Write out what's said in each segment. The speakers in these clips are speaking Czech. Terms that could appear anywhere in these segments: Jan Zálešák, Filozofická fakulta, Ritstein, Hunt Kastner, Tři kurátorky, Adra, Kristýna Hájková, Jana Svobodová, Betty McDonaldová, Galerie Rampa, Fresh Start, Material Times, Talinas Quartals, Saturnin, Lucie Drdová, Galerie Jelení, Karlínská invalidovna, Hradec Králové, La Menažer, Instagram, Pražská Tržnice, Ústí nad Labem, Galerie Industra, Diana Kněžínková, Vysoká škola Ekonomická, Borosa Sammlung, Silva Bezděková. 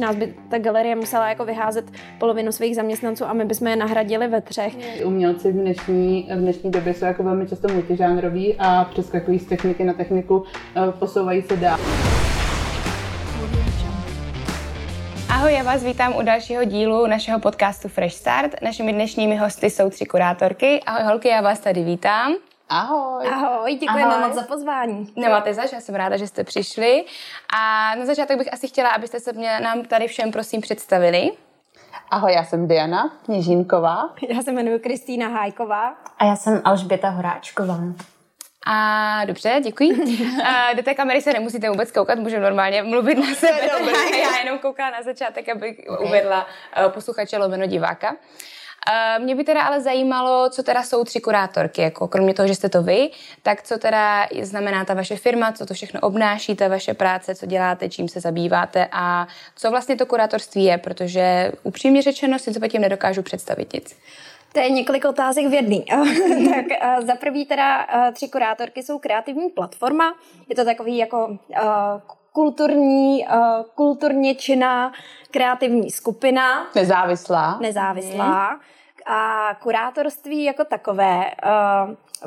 nás by ta galerie musela jako vyházet polovinu svých zaměstnanců a my bychom je nahradili ve třech. Umělci v dnešní době jsou jako velmi často multižánroví a přeskakují z techniky na techniku, posouvají se dál. Ahoj, já vás vítám u dalšího dílu našeho podcastu Fresh Start. Našimi dnešními hosty jsou tři kurátorky. Ahoj holky, já vás tady vítám. Ahoj. Ahoj, děkujeme moc za pozvání. Nemáte zač, já jsem ráda, že jste přišli. A na začátek bych asi chtěla, abyste se nám tady všem prosím představili. Ahoj, já jsem Diana Kněžínková. Já se jmenuji Kristýna Hájková. A já jsem Alžběta Horáčková. A dobře, děkuji. A do té kamery se nemusíte vůbec koukat, můžeme normálně mluvit na sebe. Já jenom koukám na začátek, abych uvedla posluchače / diváka. Mě by teda ale zajímalo, co teda jsou tři kurátorky, jako kromě toho, že jste to vy, tak co teda znamená ta vaše firma, co to všechno obnáší, ta vaše práce, co děláte, čím se zabýváte a co vlastně to kurátorství je, protože upřímně řečeno si to tím nedokážu představit nic. To je několik otázek v jedný. Tak za prvý teda tři kurátorky jsou kreativní platforma, je to takový jako kulturně činná kreativní skupina. Nezávislá. A kurátorství jako takové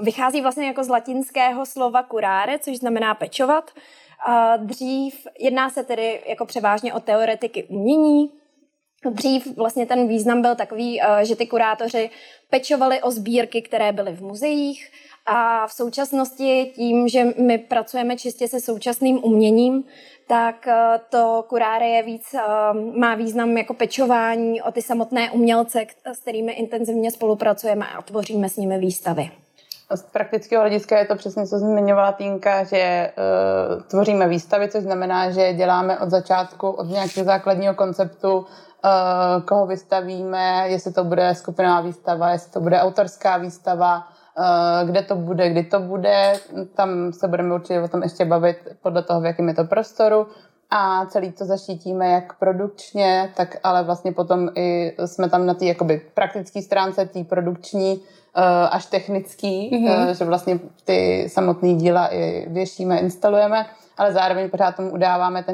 vychází vlastně jako z latinského slova curare, což znamená pečovat. Dřív jedná se tedy jako převážně o teoretiky umění. Dřív vlastně ten význam byl takový, že ty kurátoři pečovali o sbírky, které byly v muzeích. A v současnosti tím, že my pracujeme čistě se současným uměním, tak to kuráre je víc, má význam jako pečování o ty samotné umělce, s kterými intenzivně spolupracujeme a tvoříme s nimi výstavy. Z praktického hlediska je to přesně, co zmiňovala Týnka, že tvoříme výstavy, což znamená, že děláme od začátku, od nějakého základního konceptu, koho vystavíme, jestli to bude skupinová výstava, jestli to bude autorská výstava, kde to bude, kdy to bude. Tam se budeme určitě o tom ještě bavit podle toho, v jakém je to prostoru. A celý to zaštítíme jak produkčně, tak ale vlastně potom i jsme tam na té jakoby praktické stránce, té produkční až technický, že vlastně ty samotné díla i věšíme, instalujeme, ale zároveň pořád tomu udáváme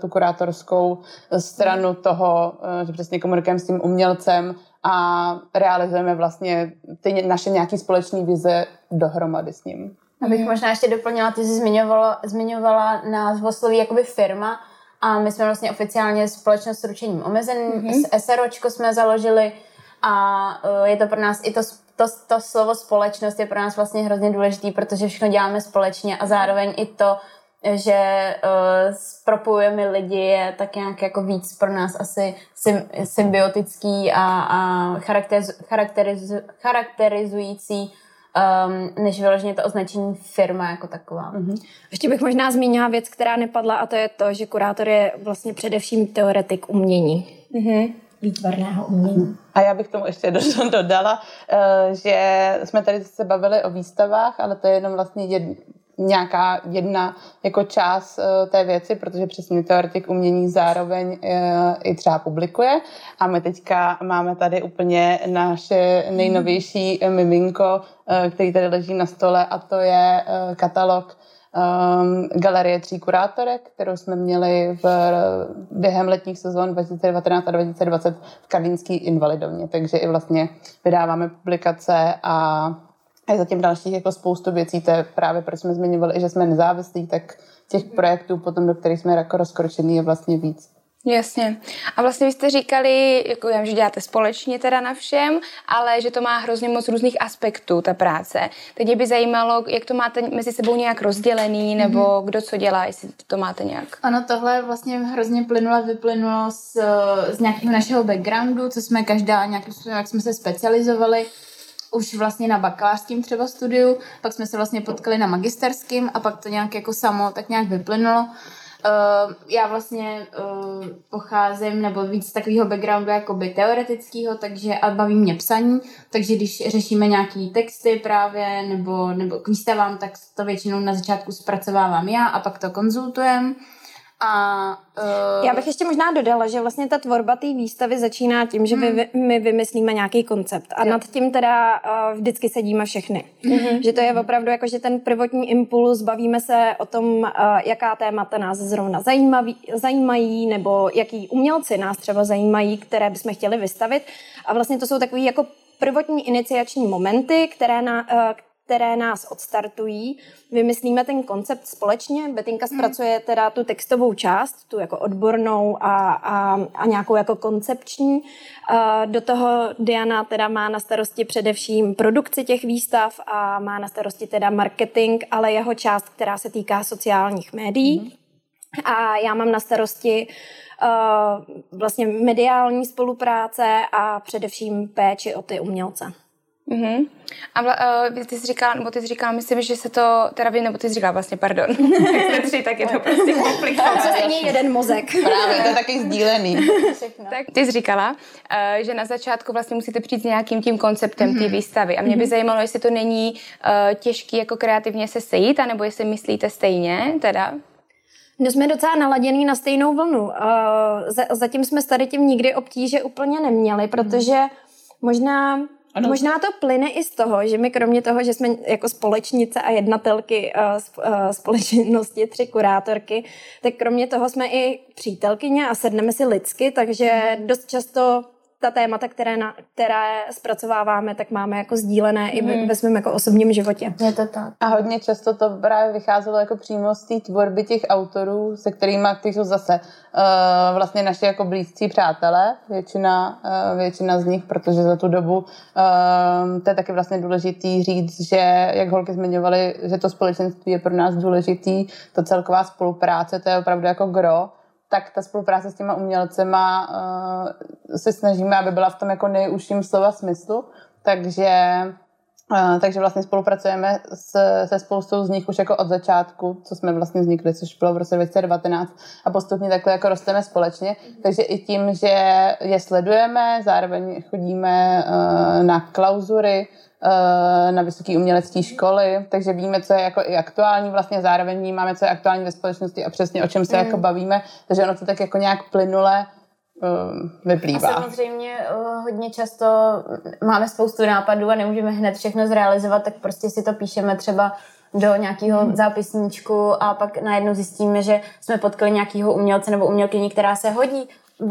tu kurátorskou stranu toho, že přesně komunikujeme s tím umělcem a realizujeme vlastně ty naše nějaké společné vize dohromady s ním. Abych možná ještě doplnila, ty jsi zmiňovala názvosloví jakoby firma a my jsme vlastně oficiálně společnost s ručením omezeným, SROčko jsme založili a je to pro nás i to slovo společnost je pro nás vlastně hrozně důležitý, protože všechno děláme společně a zároveň i to, že propojujeme lidi je tak nějak jako víc pro nás asi symbiotický a charakterizující než vyloženě to označení firma jako taková. Ještě bych možná zmínila věc, která nepadla a to je to, že kurátor je vlastně především teoretik umění. Výtvarného umění. A já bych tomu ještě dodala, že jsme tady se bavili o výstavách, ale to je jenom vlastně nějaká jedna jako část té věci, protože přesně teoretik umění zároveň i třeba publikuje a my teďka máme tady úplně naše nejnovější miminko, který tady leží na stole a to je katalog Galerie tří kurátorek, kterou jsme měli během letních sezon 2019 a 2020 v Karlínské invalidovně, takže i vlastně vydáváme publikace a je zatím dalších jako spoustu věcí, to je právě proč jsme zmiňovali, že jsme nezávislí, tak těch projektů potom, do kterých jsme jako rozkročený, je vlastně víc. Jasně. A vlastně vy jste říkali, jako já vím, že děláte společně teda na všem, ale že to má hrozně moc různých aspektů, ta práce. Teď mě by zajímalo, jak to máte mezi sebou nějak rozdělený, nebo kdo co dělá, jestli to máte nějak. Ano, tohle vlastně hrozně vyplynulo z nějakého našeho backgroundu, co jsme každá nějakým způsobem, jak jsme se specializovali. Už vlastně na bakalářském třeba studiu, pak jsme se vlastně potkali na magisterském a pak to nějak jako samo tak nějak vyplynulo. Já vlastně pocházím nebo víc z takového backgroundu jakoby teoretického, takže a baví mě psaní, takže když řešíme nějaký texty právě nebo k výstavám, tak to většinou na začátku zpracovávám já a pak to konzultujem. Já bych ještě možná dodala, že vlastně ta tvorba té výstavy začíná tím, že my vymyslíme nějaký koncept a nad tím teda vždycky sedíme všechny. Mm-hmm. Že to je opravdu jako, že ten prvotní impuls, bavíme se o tom, jaká témata nás zrovna zajímají nebo jaký umělci nás třeba zajímají, které bychom chtěli vystavit. A vlastně to jsou takový jako prvotní iniciační momenty, které nás odstartují. Vymyslíme ten koncept společně. Betinka zpracuje teda tu textovou část, tu jako odbornou a nějakou jako koncepční. Do toho Diana teda má na starosti především produkci těch výstav a má na starosti teda marketing, ale jeho část, která se týká sociálních médií. Mm. A já mám na starosti vlastně mediální spolupráce a především péči o ty umělce. Mm-hmm. A ty jsi říkala, nebo ty jsi říkala, myslím, že se to, teda vy, nebo ty jsi říkala vlastně, pardon, tak je to prostě komplikované. To je jeden mozek. Právě, to je taky sdílený. Tak ty jsi říkala, že na začátku vlastně musíte přijít s nějakým tím konceptem té výstavy a mě by zajímalo, jestli to není těžký jako kreativně se sejít, anebo jestli myslíte stejně, teda... No, jsme docela naladěný na stejnou vlnu. Zatím jsme s tady tím nikdy obtíže úplně neměli, protože možná to plyne i z toho, že my kromě toho, že jsme jako společnice a jednatelky společnosti Tři kurátorky, tak kromě toho jsme i přítelkyně a sedneme si lidsky, takže dost často ta témata, které zpracováváme, tak máme jako sdílené i ve svém jako osobním životě. Je to tak. A hodně často to právě vycházelo jako přímo z té tvorby těch autorů, se kterými jsou zase vlastně naši jako blízcí přátelé, většina z nich, protože za tu dobu to je taky vlastně důležitý říct, že jak holky zmiňovaly, že to společenství je pro nás důležitý, to celková spolupráce, to je opravdu jako gro. Tak ta spolupráce s těma umělcema se snažíme, aby byla v tom jako nejužším slova smyslu, takže vlastně spolupracujeme se spoustou z nich už jako od začátku, co jsme vlastně vznikli, což bylo v roce 2019 a postupně takhle jako rosteme společně, takže i tím, že je sledujeme, zároveň chodíme na klauzury, na vysoké umělecké školy, takže víme, co je jako i aktuální, vlastně zároveň vnímáme, co je aktuální ve společnosti a přesně o čem se jako bavíme, takže ono to tak jako nějak plynule vyplývá. A samozřejmě hodně často máme spoustu nápadů a nemůžeme hned všechno zrealizovat, tak prostě si to píšeme třeba do nějakého zápisníčku a pak najednou zjistíme, že jsme potkali nějakého umělce nebo umělkyni, která se hodí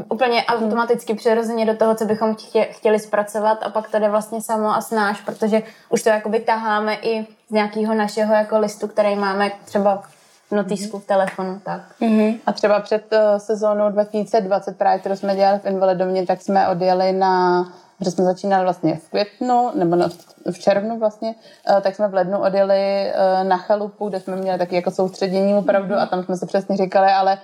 úplně automaticky přirozeně do toho, co bychom chtěli zpracovat a pak to jde vlastně samo a snáš, protože už to jakoby taháme i z nějakého našeho jako listu, který máme třeba v notýsku, v telefonu, tak. Mm-hmm. A třeba před sezónou 2020, právě kterou jsme dělali v Invalidovně, tak jsme odjeli že jsme začínali vlastně v květnu, nebo v červnu vlastně, tak jsme v lednu odjeli na chalupu, kde jsme měli taky jako soustředění opravdu a tam jsme se přesně říkali, ale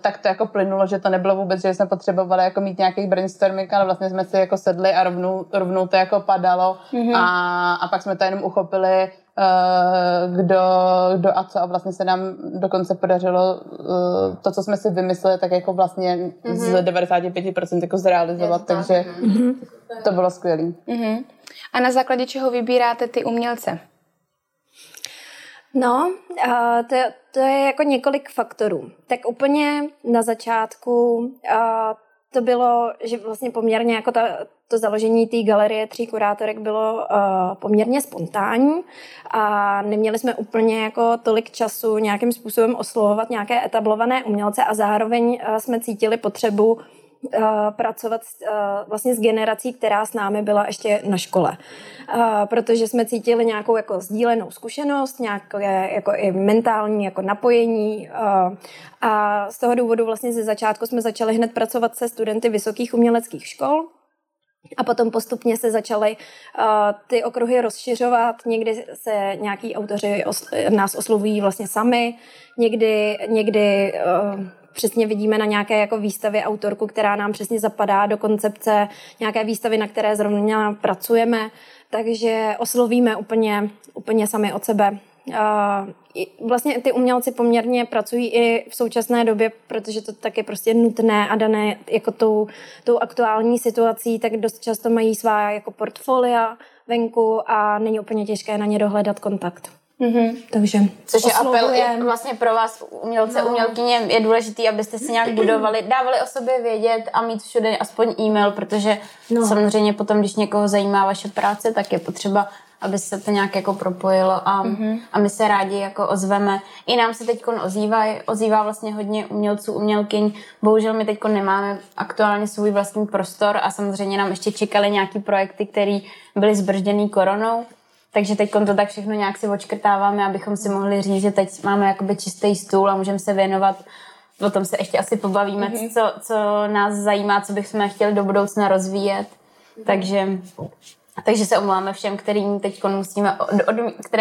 tak to jako plynulo, že to nebylo vůbec, že jsme potřebovali jako mít nějaký brainstorming, ale vlastně jsme si jako sedli a rovnou to jako padalo a pak jsme to jenom uchopili, kdo a co a vlastně se nám dokonce podařilo to, co jsme si vymysleli, tak jako vlastně z 95% jako zrealizovat, takže to bylo skvělý. Mm-hmm. A na základě čeho vybíráte ty umělce? No, to je jako několik faktorů. Tak úplně na začátku to bylo, že vlastně poměrně jako to založení té galerie Tří kurátorek bylo poměrně spontánní a neměli jsme úplně jako tolik času nějakým způsobem oslovovat nějaké etablované umělce a zároveň jsme cítili potřebu pracovat vlastně s generací, která s námi byla ještě na škole. Protože jsme cítili nějakou jako sdílenou zkušenost, nějaké jako i mentální jako napojení a z toho důvodu vlastně ze začátku jsme začali hned pracovat se studenty vysokých uměleckých škol a potom postupně se začaly ty okruhy rozšiřovat. Někdy se nějaký autoři nás oslovují vlastně sami, někdy přesně vidíme na nějaké jako výstavě autorku, která nám přesně zapadá do koncepce nějaké výstavy, na které zrovna pracujeme, takže oslovíme úplně sami od sebe. Vlastně ty umělci poměrně pracují i v současné době, protože to tak je prostě nutné a dané jako tou aktuální situací, tak dost často mají svá jako portfolia venku a není úplně těžké na ně dohledat kontakt. Mm-hmm. Takže což je apel je vlastně pro vás umělce, umělkyně je důležitý, abyste si nějak budovali, dávali o sobě vědět a mít všude aspoň e-mail, protože samozřejmě potom, když někoho zajímá vaše práce, tak je potřeba, aby se to nějak jako propojilo a my se rádi jako ozveme. I nám se teď ozývá vlastně hodně umělců, umělkyň. Bohužel my teď nemáme aktuálně svůj vlastní prostor a samozřejmě nám ještě čekaly nějaký projekty, které byly zbržděný koronou. Takže teď to tak všechno nějak si odškrtáváme, abychom si mohli říct, že teď máme jakoby čistý stůl a můžeme se věnovat. O tom se ještě asi pobavíme, co nás zajímá, co bychom chtěli do budoucna rozvíjet. Takže se omlouváme všem, které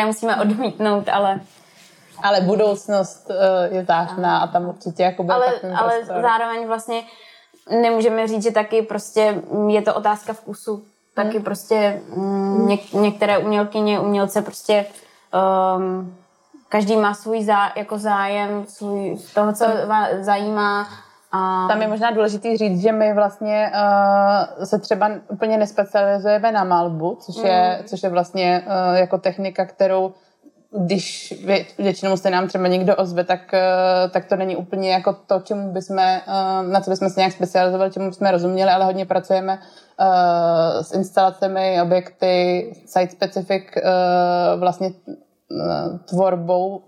musíme odmítnout, ale budoucnost je zářná a tam určitě jako bude takový prostor. Ale zároveň vlastně nemůžeme říct, že taky prostě je to otázka vkusu. Taky prostě některé umělkyně, umělce prostě každý má svůj zájem, svůj toho, co zajímá. A... Tam je možná důležitý říct, že my vlastně se třeba úplně nespecializujeme na malbu, což je vlastně jako technika, kterou když většinou se nám třeba někdo ozve, tak to není úplně jako to, čemu na co bychom se nějak specializovali, čemu bychom rozuměli, ale hodně pracujeme s instalacemi, objekty, site-specific vlastně tvorbou,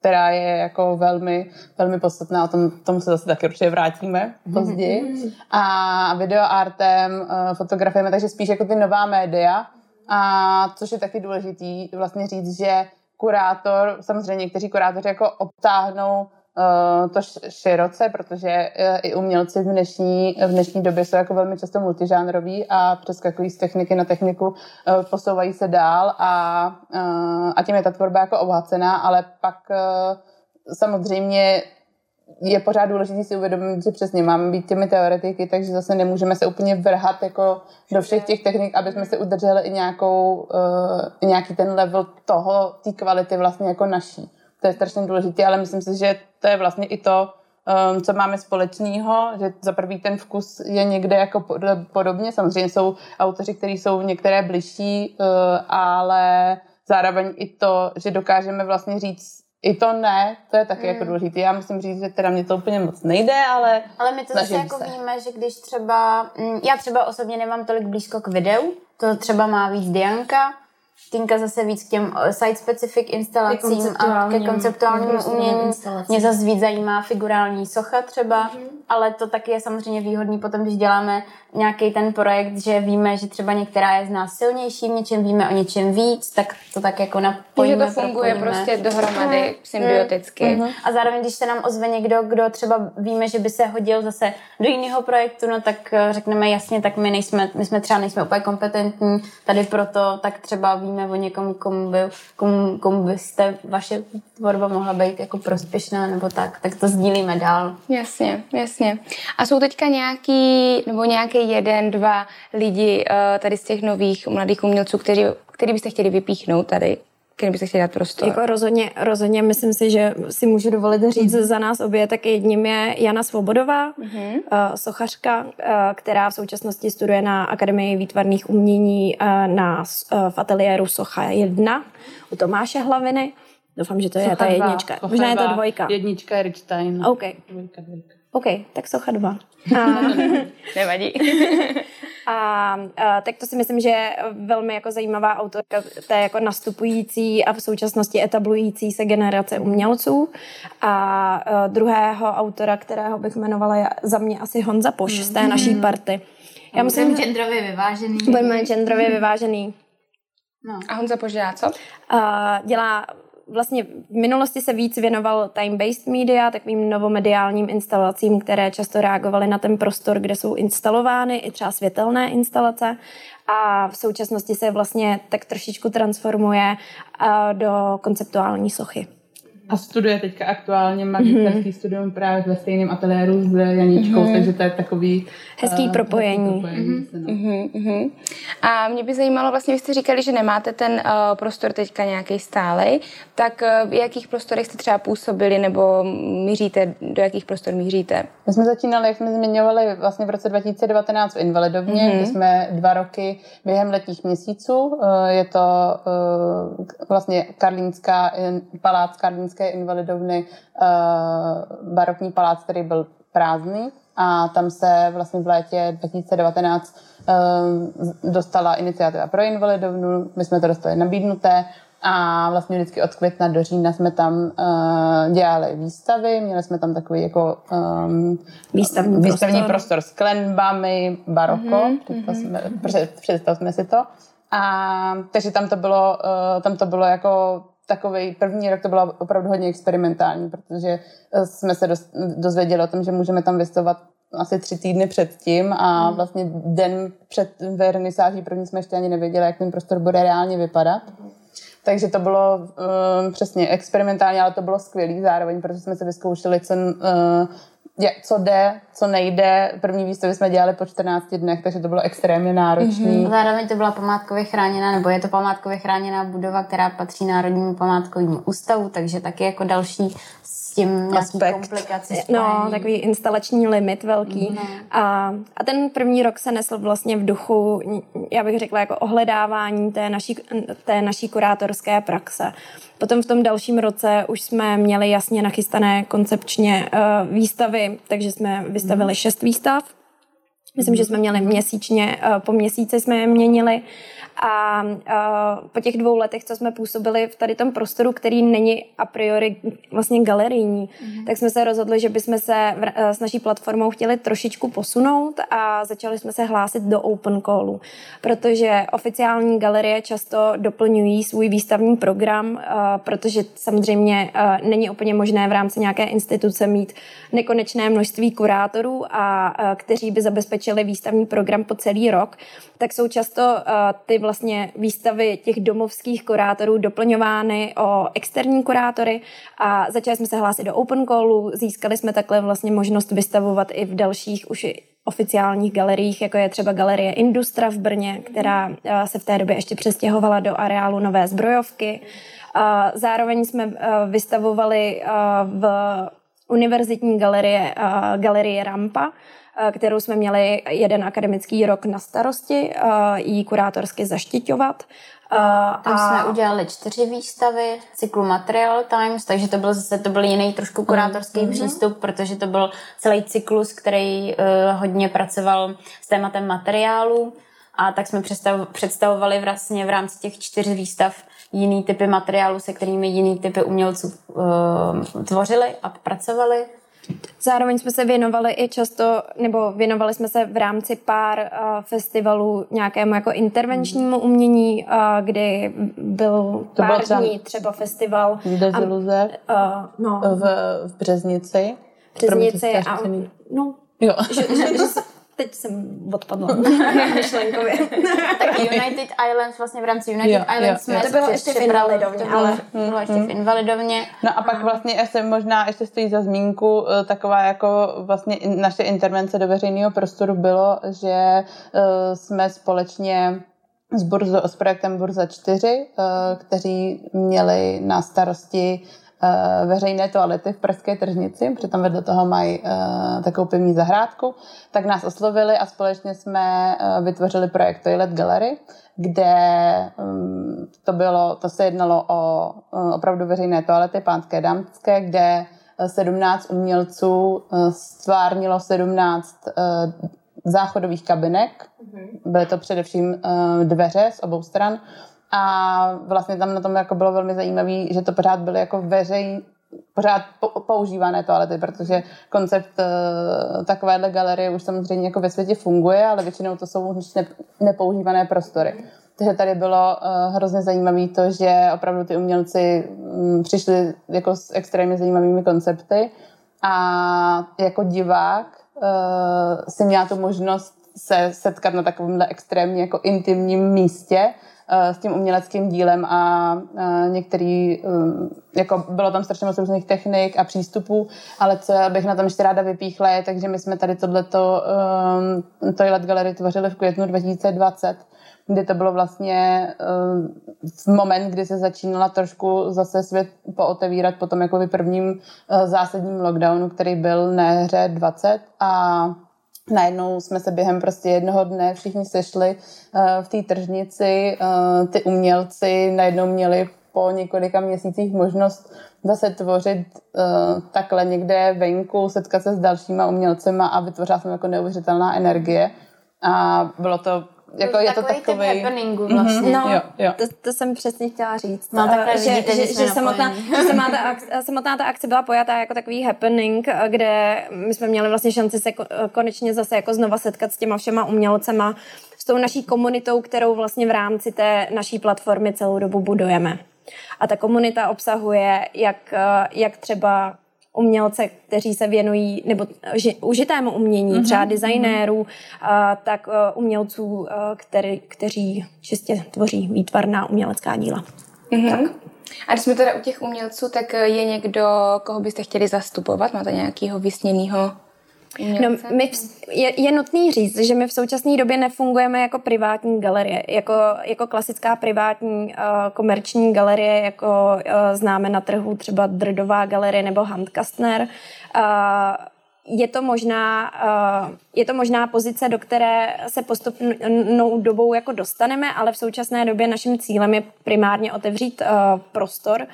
která je jako velmi, velmi podstatná. Tomu se zase taky určitě vrátíme později. A videoartem, fotografujeme, takže spíš jako ty nová média, a což je taky důležitý vlastně říct, že kurátor, samozřejmě někteří kurátoři jako obtáhnou to široce, protože i umělci v dnešní době jsou jako velmi často multižánroví a přeskakují z techniky na techniku, posouvají se dál a tím je ta tvorba jako obohacená, ale pak samozřejmě je pořád důležité si uvědomit, že přesně máme být těmi teoretiky, takže zase nemůžeme se úplně vrhat jako do všech těch technik, aby jsme se udrželi i nějaký ten level toho, té kvality vlastně jako naší. To je strašně důležité, ale myslím si, že to je vlastně i to, co máme společného, že za prvý ten vkus je někde jako podobně, samozřejmě jsou autoři, kteří jsou některé bližší, ale zároveň i to, že dokážeme vlastně říct i to ne, to je taky jako důležité. Já musím říct, že teda mě to úplně moc nejde, ale my to zase jako víme, že když třeba... Já třeba osobně nemám tolik blízko k videu, to třeba má víc Dianka, Tinka zase víc k těm site-specific instalacím a ke konceptuálnímu umění. Mě zase víc zajímá figurální socha třeba, ale to taky je samozřejmě výhodný potom, když děláme nějaký ten projekt, že víme, že třeba některá je z nás silnější, v něčem víme o něčem víc, tak to tak jako napojíme. Že to funguje prostě dohromady symbioticky. A zároveň, když se nám ozve někdo, kdo třeba víme, že by se hodil zase do jiného projektu, no tak řekneme jasně, tak my jsme třeba nejsme úplně kompetentní tady proto, tak třeba víme o někom, komu byste vaše tvorba mohla být jako prospěšná nebo tak to sdílíme dál. Jasně. A jsou teďka nějaký jeden, dva lidi tady z těch nových mladých umělců, který byste chtěli vypíchnout tady? Který byste chtěli dát prostor? Jako rozhodně myslím si, že si můžu dovolit říct za nás obě, tak jedním je Jana Svobodová, sochařka, která v současnosti studuje na Akademii výtvarných umění v ateliéru Socha 1 u Tomáše Hlaviny. Doufám, že to je ta jednička. Možná je to dvojka. Jednička je Ritstein. Okay. OK, tak socha 2. Nevadí. A tak to si myslím, že je velmi jako zajímavá autorka, té jako nastupující a v současnosti etablující se generace umělců. A druhého autora, kterého bych jmenovala za mě asi Honza Poš z té naší party. Budeme genderově vyvážený. No. A Honza Poš dělá co? Vlastně v minulosti se víc věnoval time-based media, takovým novomediálním instalacím, které často reagovaly na ten prostor, kde jsou instalovány, i třeba světelné instalace. A v současnosti se vlastně tak trošičku transformuje do konceptuální sochy. A studuje teďka aktuálně magisterský studium právě ve stejném ateliéru s Janíčkou, takže to je takový hezký propojení. A mě by zajímalo, vlastně vy jste říkali, že nemáte ten prostor teďka nějaký stálej, tak v jakých prostorech jste třeba působili nebo míříte, do jakých prostor míříte? My jsme začínali, jak jsme zmiňovali, vlastně v roce 2019 v Invalidovně, kdy jsme 2 roky během letních měsíců, je to vlastně Karlínská, palác Karlínské invalidovny, barokní palác, který byl prázdný, a tam se vlastně v létě 2019 dostala iniciativa pro invalidovnu, my jsme to dostali nabídnuté a vlastně vždycky od května do října jsme tam dělali výstavy, měli jsme tam takový jako výstavní prostor s klenbami, baroko, představ jsme si to. A takže tam to bylo jako takový první rok, to bylo opravdu hodně experimentální, protože jsme se dozvěděli o tom, že můžeme tam vystavovat asi 3 týdny předtím a vlastně den před vernisáží první jsme ještě ani nevěděli, jak ten prostor bude reálně vypadat. Takže to bylo přesně experimentální, ale to bylo skvělý zároveň, protože jsme se vyzkoušeli, co jde, co nejde. První výstavy jsme dělali po 14 dnech, takže to bylo extrémně náročné. Zároveň to byla památkově chráněná, nebo je to památkově chráněná budova, která patří Národnímu památkovému ústavu, takže taky jako další s tím nějaký komplikací. No, takový instalační limit velký. A ten první rok se nesl vlastně v duchu, já bych řekla, jako ohledávání té naší kurátorské praxe. Potom v tom dalším roce už jsme měli jasně nachystané koncepčně výstavy, takže jsme vystavili 6 výstav. Myslím, že jsme měli měsíčně, po měsíci jsme je měnili a po těch 2 letech, co jsme působili v tady tom prostoru, který není a priori vlastně galerijní, tak jsme se rozhodli, že bychom se s naší platformou chtěli trošičku posunout a začali jsme se hlásit do open callu, protože oficiální galerie často doplňují svůj výstavní program, protože samozřejmě není úplně možné v rámci nějaké instituce mít nekonečné množství kurátorů, kteří by zabezpečili výstavní program po celý rok, tak jsou často ty vlastně výstavy těch domovských kurátorů doplňovány o externí kurátory a začali jsme se hlásit do open callu, získali jsme takhle vlastně možnost vystavovat i v dalších už oficiálních galeriích, jako je třeba Galerie Industra v Brně, která se v té době ještě přestěhovala do areálu Nové zbrojovky. Zároveň jsme vystavovali v univerzitní galerie, Galerie Rampa, kterou jsme měli 1 akademický rok na starosti, ji kurátorsky zaštiťovat. Tam jsme udělali 4 výstavy cyklu Material Times, takže to byl jiný trošku kurátorský přístup, protože to byl celý cyklus, který hodně pracoval s tématem materiálu, a tak jsme představovali vlastně v rámci těch 4 výstav jiný typy materiálu, se kterými jiný typy umělců tvořili a pracovali. Zároveň jsme se věnovali i často, nebo věnovali jsme se v rámci pár festivalů nějakému jako intervenčnímu umění, kdy byl to pár dní třeba festival Deziluze v Březnici. Teď jsem odpadla myšlenkově. Tak United Islands, vlastně v rámci United Islands jsme to bylo ještě v Invalidovně. No a pak vlastně možná ještě stojí za zmínku, taková jako vlastně naše intervence do veřejného prostoru bylo, že jsme společně s projektem Burza 4, kteří měli na starosti veřejné toalety v Pražské Tržnici, protože tam vedle toho mají takovou pivní zahrádku, tak nás oslovili a společně jsme vytvořili projekt Toilet Gallery, kde se jednalo o opravdu veřejné toalety pánské dámské, kde 17 umělců stvárnilo 17 záchodových kabinek. Byly to především dveře z obou stran. A vlastně tam na tom jako bylo velmi zajímavé, že to pořád byly jako pořád používané toalety, protože koncept takovéhle galerie už samozřejmě jako ve světě funguje, ale většinou to jsou nepoužívané prostory. Takže tady bylo hrozně zajímavé to, že opravdu ty umělci přišli jako s extrémně zajímavými koncepty a jako divák jsem měla tu možnost se setkat na takovémhle extrémně jako intimním místě, s tím uměleckým dílem a některý, jako bylo tam strašně moc různých technik a přístupů, ale co já bych na tom ještě ráda vypíchla je, takže my jsme tady tohleto Toilet Gallery tvořili v květnu 2020, kdy to bylo vlastně moment, kdy se začínala trošku zase svět pootevírat potom jako v prvním zásadním lockdownu, který byl na hře 20 a najednou jsme se během prostě jednoho dne všichni sešli v té tržnici, ty umělci najednou měli po několika měsících možnost zase tvořit takhle někde venku, setkat se s dalšíma umělcema a vytvořila jsem jako neuvěřitelná energie a bylo to jako je to takový happeningu vlastně. No, jo. To jsem přesně chtěla říct. No, samotná ta akce byla pojatá jako takový happening, kde my jsme měli vlastně šanci se konečně zase jako znova setkat s těma všema umělcema, s tou naší komunitou, kterou vlastně v rámci té naší platformy celou dobu budujeme. A ta komunita obsahuje jak třeba umělce, kteří se věnují nebo užitému umění, třeba designérů, tak umělců, kteří čistě tvoří výtvarná umělecká díla. Tak. A když jsme teda u těch umělců, tak je někdo, koho byste chtěli zastupovat? Máte nějakého vysněného umělce? No, je nutný říct, že my v současné době nefungujeme jako privátní galerie, jako klasická privátní komerční galerie, jako známe na trhu třeba Drdová galerie nebo Hunt Kastner. Je to možná pozice, do které se postupnou dobou jako dostaneme, ale v současné době naším cílem je primárně otevřít prostor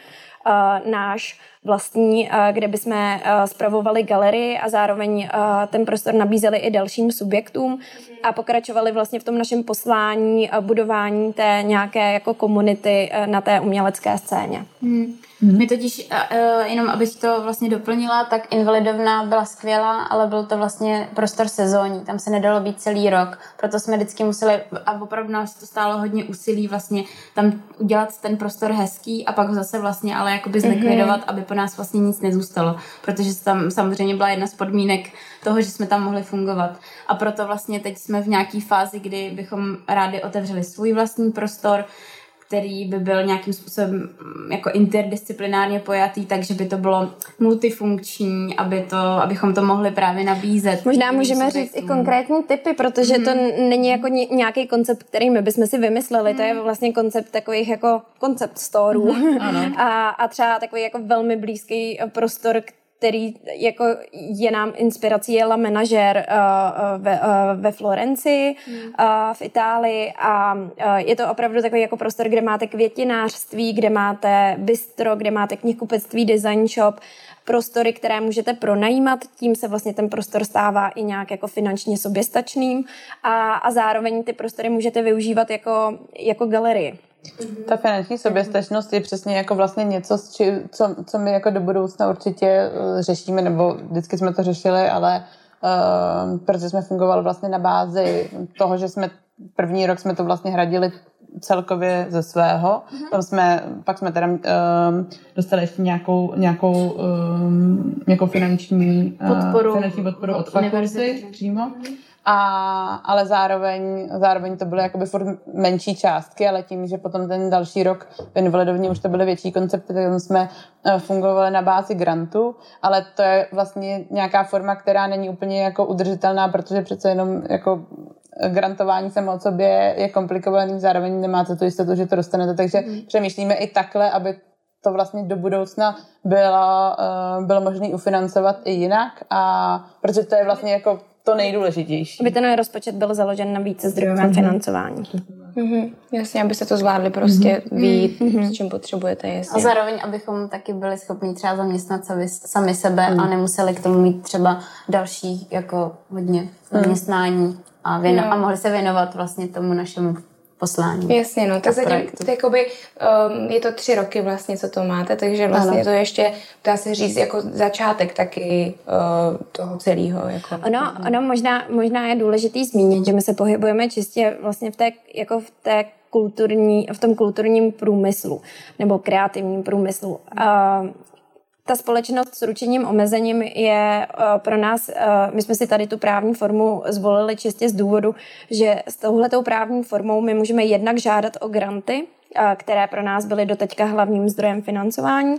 náš vlastní, kde bychom spravovali galerii a zároveň ten prostor nabízeli i dalším subjektům a pokračovali vlastně v tom našem poslání a budování té nějaké jako komunity na té umělecké scéně. My totiž, jenom abych to vlastně doplnila, tak Invalidovna byla skvělá, ale byl to vlastně prostor sezónní, tam se nedalo být celý rok, proto jsme vždycky museli, a opravdu nás to stálo hodně úsilí vlastně tam udělat ten prostor hezký a pak zase vlastně ale jakoby zlikvidovat, aby po nás vlastně nic nezůstalo, protože tam samozřejmě byla jedna z podmínek toho, že jsme tam mohli fungovat. A proto vlastně teď jsme v nějaké fázi, kdy bychom rádi otevřeli svůj vlastní prostor, který by byl nějakým způsobem jako interdisciplinárně pojatý, takže by to bylo multifunkční, abychom to mohli právě nabízet. Možná můžeme říct i konkrétní typy, protože to není jako nějaký koncept, který my bychom si vymysleli, to je vlastně koncept takových jako koncept storů. A třeba takový jako velmi blízký prostor, který jako je nám inspirací, je La Menažer ve Florencii, v Itálii a je to opravdu takový jako prostor, kde máte květinářství, kde máte bistro, kde máte knihkupectví, design shop, prostory, které můžete pronajímat, tím se vlastně ten prostor stává i nějak jako finančně soběstačným a zároveň ty prostory můžete využívat jako galerii. Ta finanční soběstačnost je přesně jako vlastně něco, co my jako do budoucna určitě řešíme, nebo vždycky jsme to řešili, ale protože jsme fungovali vlastně na bázi toho, že jsme první rok jsme to vlastně hradili celkově ze svého. Tam pak jsme teda dostali ještě nějakou finanční podporu od fakulty přímo. Ale zároveň to byly jakoby furt menší částky, ale tím, že potom ten další rok v Invalidovně už to byly větší koncepty, tak jsme fungovali na bázi grantu, ale to je vlastně nějaká forma, která není úplně jako udržitelná, protože přece jenom jako grantování samo o sobě je komplikovaný, zároveň nemáte tu jistotu, že to dostanete, takže přemýšlíme i takhle, aby to vlastně do budoucna bylo možné ufinancovat i jinak, a protože to je vlastně jako to nejdůležitější. Aby ten rozpočet byl založen na více zdrojovém financování. Jasně, abyste to zvládli prostě vít, s čím potřebujete. Jasně. A zároveň, abychom taky byli schopni třeba zaměstnat sami sebe a nemuseli k tomu mít třeba další jako hodně zaměstnání a mohli se věnovat vlastně tomu našemu poslání. Jasně, no, tak zatím jakoby, je to 3 roky vlastně, co to máte, takže vlastně to ještě, dá se říct, jako začátek taky toho celého. Jako, ono možná je důležitý zmínit, že my se pohybujeme čistě vlastně v té v tom kulturním průmyslu nebo kreativním průmyslu. ta společnost s ručením omezením je pro nás, my jsme si tady tu právní formu zvolili čistě z důvodu, že s touhletou právní formou my můžeme jednak žádat o granty, které pro nás byly doteďka hlavním zdrojem financování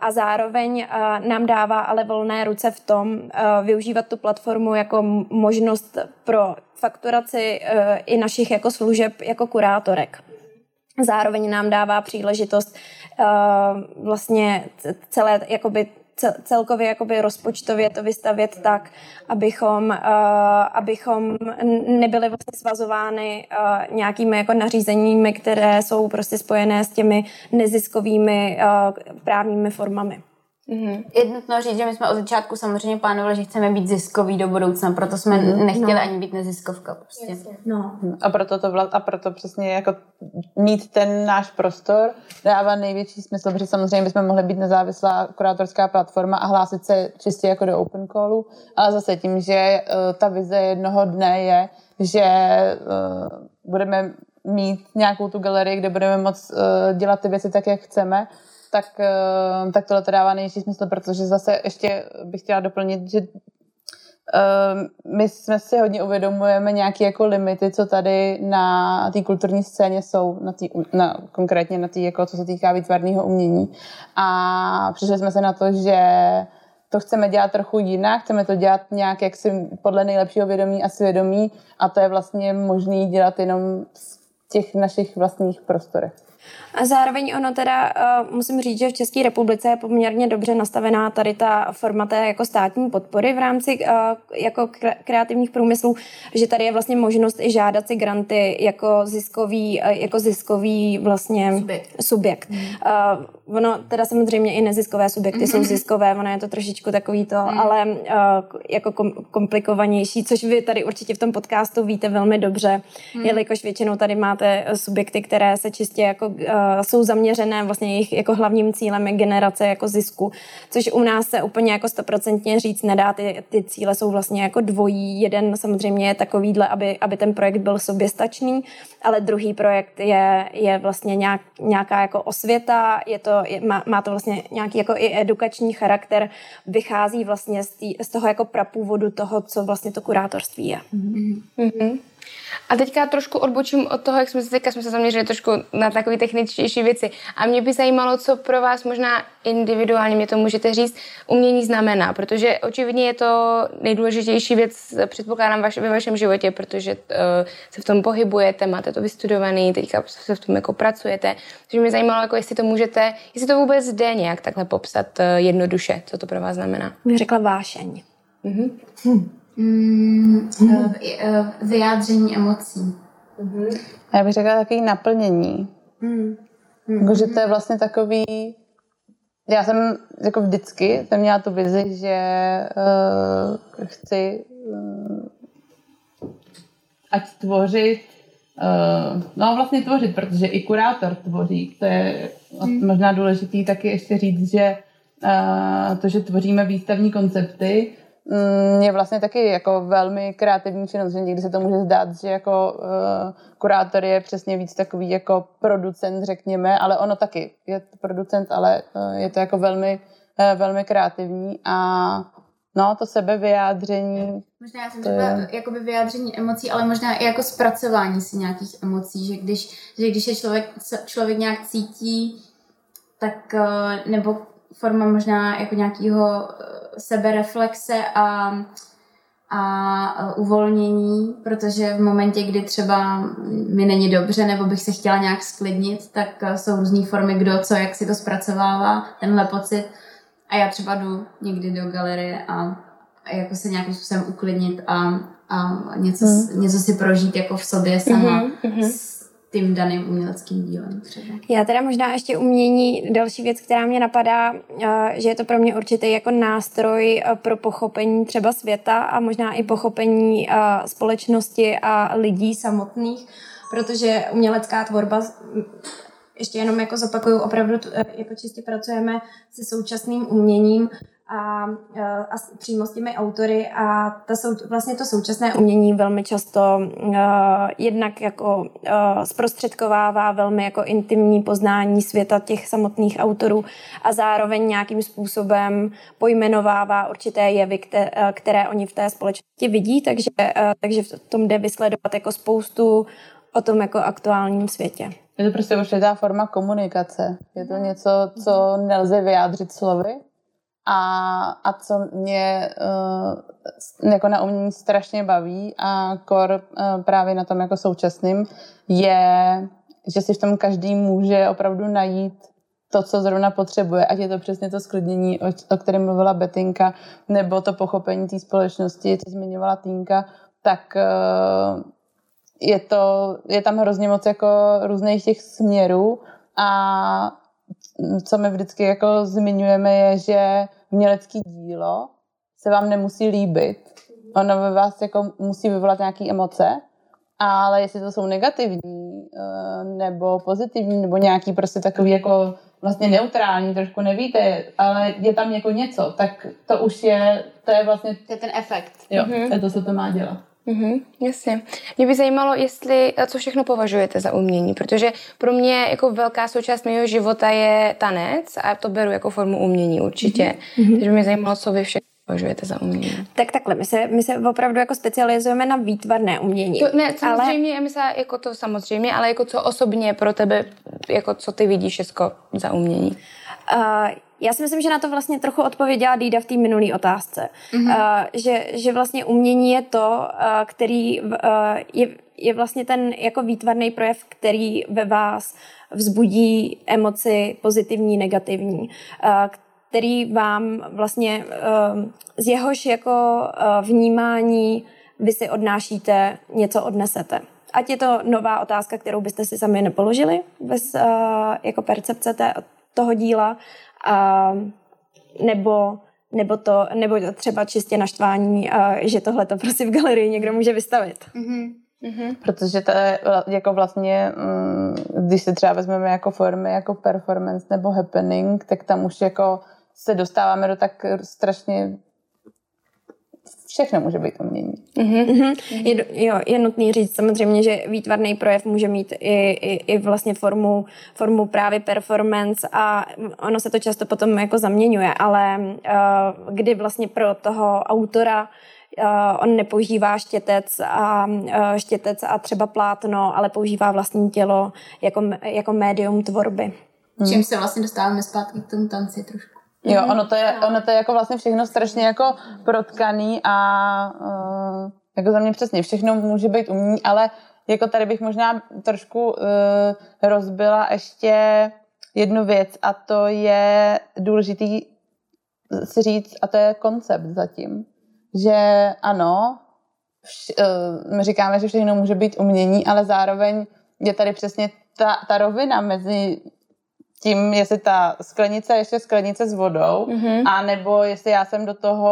a zároveň nám dává ale volné ruce v tom využívat tu platformu jako možnost pro fakturaci i našich jako služeb jako kurátorek. Zároveň nám dává příležitost vlastně celé jakoby celkově jakoby rozpočtově to vystavět tak, abychom nebyli vlastně svazovány nějakými jako nařízeními, které jsou prostě spojené s těmi neziskovými právními formami. Mm-hmm. Je nutno říct, že my jsme od začátku samozřejmě plánovali, že chceme být ziskoví do budoucna, proto jsme nechtěli ani být neziskovka. Prostě. No. A proto přesně jako mít ten náš prostor dává největší smysl, protože samozřejmě bychom mohli být nezávislá kurátorská platforma a hlásit se čistě jako do open callu, ale zase tím, že ta vize jednoho dne je, že budeme mít nějakou tu galerii, kde budeme moct dělat ty věci tak, jak chceme, tak tohle to dává největší smysl, protože zase ještě bych chtěla doplnit, že my jsme si hodně uvědomujeme nějaké jako limity, co tady na té kulturní scéně jsou, konkrétně na té, jako, co se týká výtvarného umění. A přišli jsme se na to, že to chceme dělat trochu jinak, chceme to dělat nějak jaksi podle nejlepšího vědomí a svědomí a to je vlastně možné dělat jenom v těch našich vlastních prostorech. A zároveň ono teda, musím říct, že v České republice je poměrně dobře nastavená tady ta forma té jako státní podpory v rámci jako kreativních průmyslů, že tady je vlastně možnost i žádat si granty jako ziskový vlastně subjekt. Ono teda samozřejmě i neziskové subjekty jsou ziskové, ono je to trošičku takový to, ale jako komplikovanější, což vy tady určitě v tom podcastu víte velmi dobře, jelikož většinou tady máte subjekty, které se čistě jako jsou zaměřené, vlastně jejich jako hlavním cílem je generace jako zisku, což u nás se úplně jako 100% říct nedá, ty cíle jsou vlastně jako dvojí, jeden samozřejmě je takovýhle, aby ten projekt byl soběstačný, ale druhý projekt je vlastně nějaká jako osvěta, má to vlastně nějaký jako i edukační charakter, vychází vlastně z toho jako prapůvodu toho, co vlastně to kurátorství je. Mm-hmm. Mm-hmm. A teďka trošku odbočím od toho, jak jsme se zaměřili trošku na takové techničtější věci. A mě by zajímalo, co pro vás možná individuálně, mě to můžete říct, umění znamená, protože očividně je to nejdůležitější věc, předpokládám, ve vašem životě, protože se v tom pohybujete, máte to vystudovaný, teďka se v tom jako pracujete. Takže mě zajímalo, jako jestli to vůbec jde nějak takhle popsat jednoduše, co to pro vás znamená. Bych řekla vášeň. Mhm. Vyjádření emocí. Já bych řekla takový naplnění. Jakože to je vlastně takový... Já jsem jako vždycky měla tu vizi, že chci ať tvořit, vlastně tvořit, protože i kurátor tvoří. To je možná důležitý taky ještě říct, že to, že tvoříme výstavní koncepty, je vlastně taky jako velmi kreativní činnost, že někdy se to může zdát, že jako kurátor je přesně víc takový jako producent, řekněme, ale ono taky je producent, ale je to jako velmi kreativní a to sebevyjádření. Možná já jsem řekla vyjádření emocí, ale možná i jako zpracování si nějakých emocí, že když je člověk nějak cítí, tak nebo forma možná jako nějakého sebereflexe a uvolnění, protože v momentě, kdy třeba mi není dobře nebo bych se chtěla nějak sklidnit, tak jsou různý formy, kdo co, jak si to zpracovává, tenhle pocit. A já třeba jdu někdy do galerie a jako se nějakým způsobem uklidnit a něco si prožít jako v sobě sama. Tím daným uměleckým dílem třeba. Já teda možná ještě umění, další věc, která mě napadá, že je to pro mě určitý jako nástroj pro pochopení třeba světa a možná i pochopení společnosti a lidí samotných, protože umělecká tvorba, ještě jenom jako zopakuju, opravdu jako čistě pracujeme se současným uměním, a přímo s těmi autory a vlastně to současné umění velmi často jednak jako zprostředkovává velmi jako intimní poznání světa těch samotných autorů a zároveň nějakým způsobem pojmenovává určité jevy, které oni v té společnosti vidí, takže v tom jde vysledovat jako spoustu o tom jako aktuálním světě. Je to prostě určitá forma komunikace. Je to něco, co nelze vyjádřit slovy a co mě jako na umění strašně baví a právě na tom jako současným je, že si v tom každý může opravdu najít to, co zrovna potřebuje, ať je to přesně to sklidnění, o kterém mluvila Betinka, nebo to pochopení té společnosti, co zmiňovala Týnka, tak je tam hrozně moc jako různých těch směrů a co my vždycky jako zmiňujeme je, že umělecké dílo se vám nemusí líbit. Ono ve vás jako musí vyvolat nějaké emoce, ale jestli to jsou negativní nebo pozitivní nebo nějaký prostě takový jako vlastně neutrální, trošku nevíte, ale je tam jako něco, tak to už je, to je vlastně... To je ten efekt. Jo, to je to, co to má dělat. Mhm, jasně. Mě by zajímalo, co všechno považujete za umění, protože pro mě jako velká součást mého života je tanec a to beru jako formu umění určitě. Mm-hmm. Takže mě zajímalo, co vy všechno považujete za umění. Tak takhle, my se opravdu jako specializujeme na výtvarné umění. Samozřejmě, ale jako co osobně pro tebe, jako co ty vidíš jako za umění? Já si myslím, že na to vlastně trochu odpověděla Dýda v té minulé otázce. Mm-hmm. Že vlastně umění je to, který je vlastně ten jako výtvarný projev, který ve vás vzbudí emoci pozitivní, negativní, který vám vlastně z jehož jako vnímání vy si odnášíte, něco odnesete. Ať je to nová otázka, kterou byste si sami nepoložili bez jako percepce toho díla, nebo třeba čistě naštvání, že tohle to prostě v galerii někdo může vystavit. Mm-hmm. Mm-hmm. Protože to je jako vlastně, když se třeba vezmeme jako formy, jako performance nebo happening, tak tam už jako se dostáváme do tak strašně... Všechno může být umění. Mm-hmm. Je nutný říct samozřejmě, že výtvarný projev může mít i vlastně formu právě performance a ono se to často potom jako zaměňuje, ale kdy vlastně pro toho autora on nepoužívá štětec a třeba plátno, ale používá vlastní tělo jako médium tvorby. Mm. Čím se vlastně dostáváme zpátky k tomu tanci trošku. Jo, ono to je jako vlastně všechno strašně jako protkaný a jako za mě přesně všechno může být umění, ale jako tady bych možná trošku rozbila ještě jednu věc a to je důležitý si říct a to je koncept zatím, že ano, my říkáme, že všechno může být umění, ale zároveň je tady přesně ta rovina mezi tím, jestli ta sklenice ještě sklenice s vodou, a nebo jestli já jsem do toho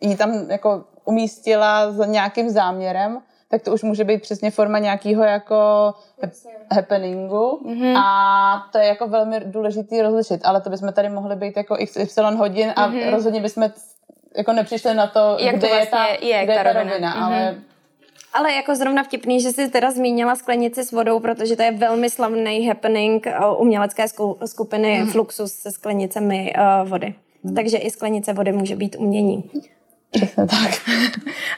ji tam jako umístila s nějakým záměrem, tak to už může být přesně forma nějakého jako happeningu, a to je jako velmi důležitý rozlišit, ale to bychom tady mohli být jako XY hodin a rozhodně bychom jako nepřišli na to, jak kde to vlastně je ta rovina, ale... Ale jako zrovna vtipný, že jsi teda zmínila sklenici s vodou, protože to je velmi slavný happening umělecké skupiny Fluxus se sklenicemi vody. Takže i sklenice vody může být umění. Přesně tak.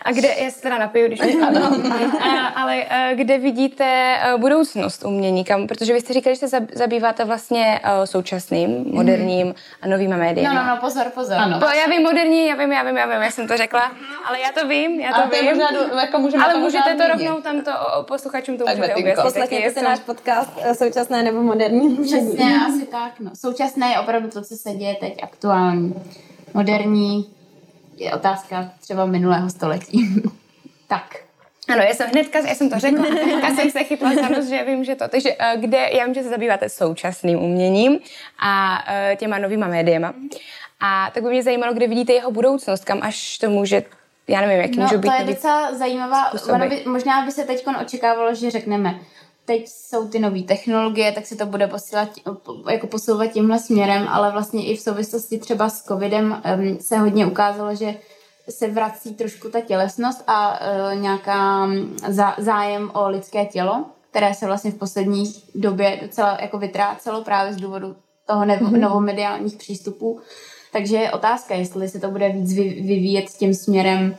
A kde, já se teda napiju, když mě ale kde vidíte budoucnost umění? Protože vy jste říkali, že se zabýváte vlastně současným, moderním a novými médii. No, pozor. Ano. Já vím moderní, já vím, já jsem to řekla, ale já to vím. Ale, můžete to rovnou tamto posluchačům to můžete objasnit. Poslechněte si náš podcast současné nebo moderní. Přesně, asi tak. No. Současné je opravdu to, co se děje teď aktuální. Moderní je otázka třeba minulého století. Tak. Ano, já jsem to řekla. Já jsem se chytla za nos, že vím, že to. Takže já vím, že se zabýváte současným uměním a těma novýma médiema. A tak by mě zajímalo, kde vidíte jeho budoucnost, kam až to může, já nevím, jak můžou být. No, to je docela zajímavá, možná by se teď očekávalo, že řekneme, teď jsou ty nové technologie, tak se to bude posouvat tímhle směrem, ale vlastně i v souvislosti třeba s covidem se hodně ukázalo, že se vrací trošku ta tělesnost a nějaká zájem o lidské tělo, které se vlastně v poslední době docela jako vytrácelo právě z důvodu toho novomediálních přístupů. Takže je otázka, jestli se to bude víc vyvíjet tím směrem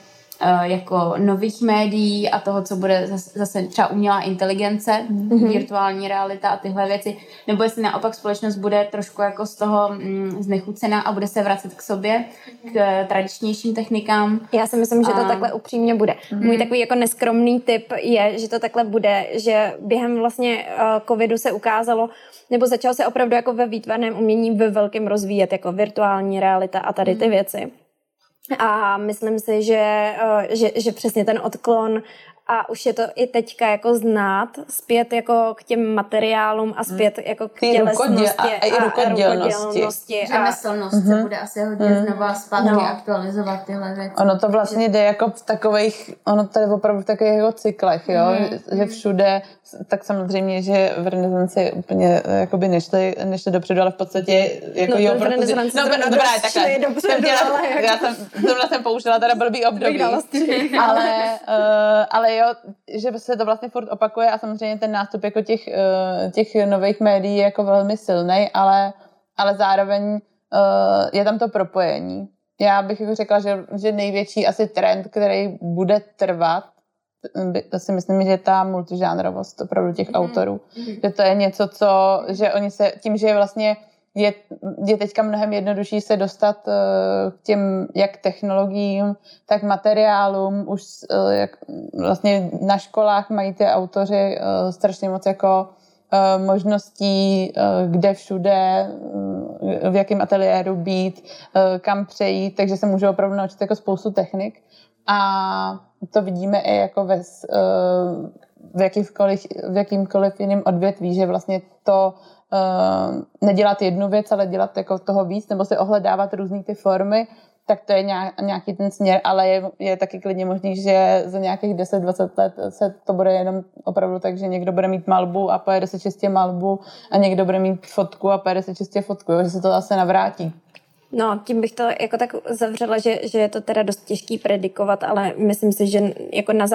jako nových médií a toho, co bude zase třeba umělá inteligence, virtuální realita a tyhle věci, nebo jestli naopak společnost bude trošku jako z toho znechucená a bude se vracet k sobě, k tradičnějším technikám. Já si myslím, že to takhle upřímně bude. Můj takový jako neskromný tip je, že to takhle bude, že během vlastně covidu se ukázalo, nebo začalo se opravdu jako ve výtvarném umění ve velkém rozvíjet, jako virtuální realita a tady ty věci. A myslím si, že přesně ten odklon a už je to i teďka jako znát zpět jako k těm materiálům a zpět jako k tělesnosti a rukodělnosti. Řemeslnost se bude asi hodně znova zpátky aktualizovat tyhle věci. Ono to vlastně jde jako v takových, ono tady opravdu v takových jako cyklech, jo? Že všude, tak samozřejmě, že v renesanci úplně jakoby nešli dopředu, ale v podstatě jako jo, protože... Já jsem použila teda blbý období. Ale jo, že se to vlastně furt opakuje a samozřejmě ten nástup jako těch nových médií je jako velmi silný, ale zároveň je tam to propojení. Já bych jako řekla, že největší asi trend, který bude trvat, si myslím, že je ta multižánrovost opravdu těch autorů. Že to je něco, že oni se, tím, že je vlastně je teďka mnohem jednodušší se dostat k těm jak technologiím, tak materiálům. Už jak vlastně na školách mají ty autoři strašně moc jako možností, kde všude, v jakém ateliéru být, kam přejít, takže se můžou opravdu naučit jako spoustu technik. A to vidíme i jako v jakýmkoliv jiném odvětví, že vlastně to nedělat jednu věc, ale dělat jako toho víc, nebo si ohledávat různý ty formy, tak to je nějaký ten směr, ale je taky klidně možný, že za nějakých 10-20 let se to bude jenom opravdu tak, že někdo bude mít malbu a pojede se čistě malbu a někdo bude mít fotku a pojede se čistě fotku, že se to zase navrátí. No, tím bych to jako tak zavřela, že je to teda dost těžký predikovat, ale myslím si, že jako na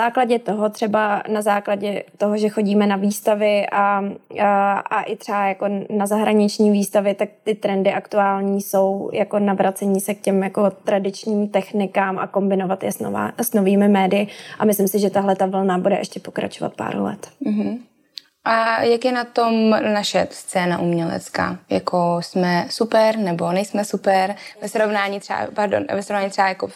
základě toho, že chodíme na výstavy a i třeba jako na zahraniční výstavy, tak ty trendy aktuální jsou jako navracení se k těm jako tradičním technikám a kombinovat je s novými médii a myslím si, že tahle ta vlna bude ještě pokračovat pár let. Mm-hmm. A jak je na tom naše scéna umělecká? Jako jsme super nebo nejsme super? Ve srovnání třeba jako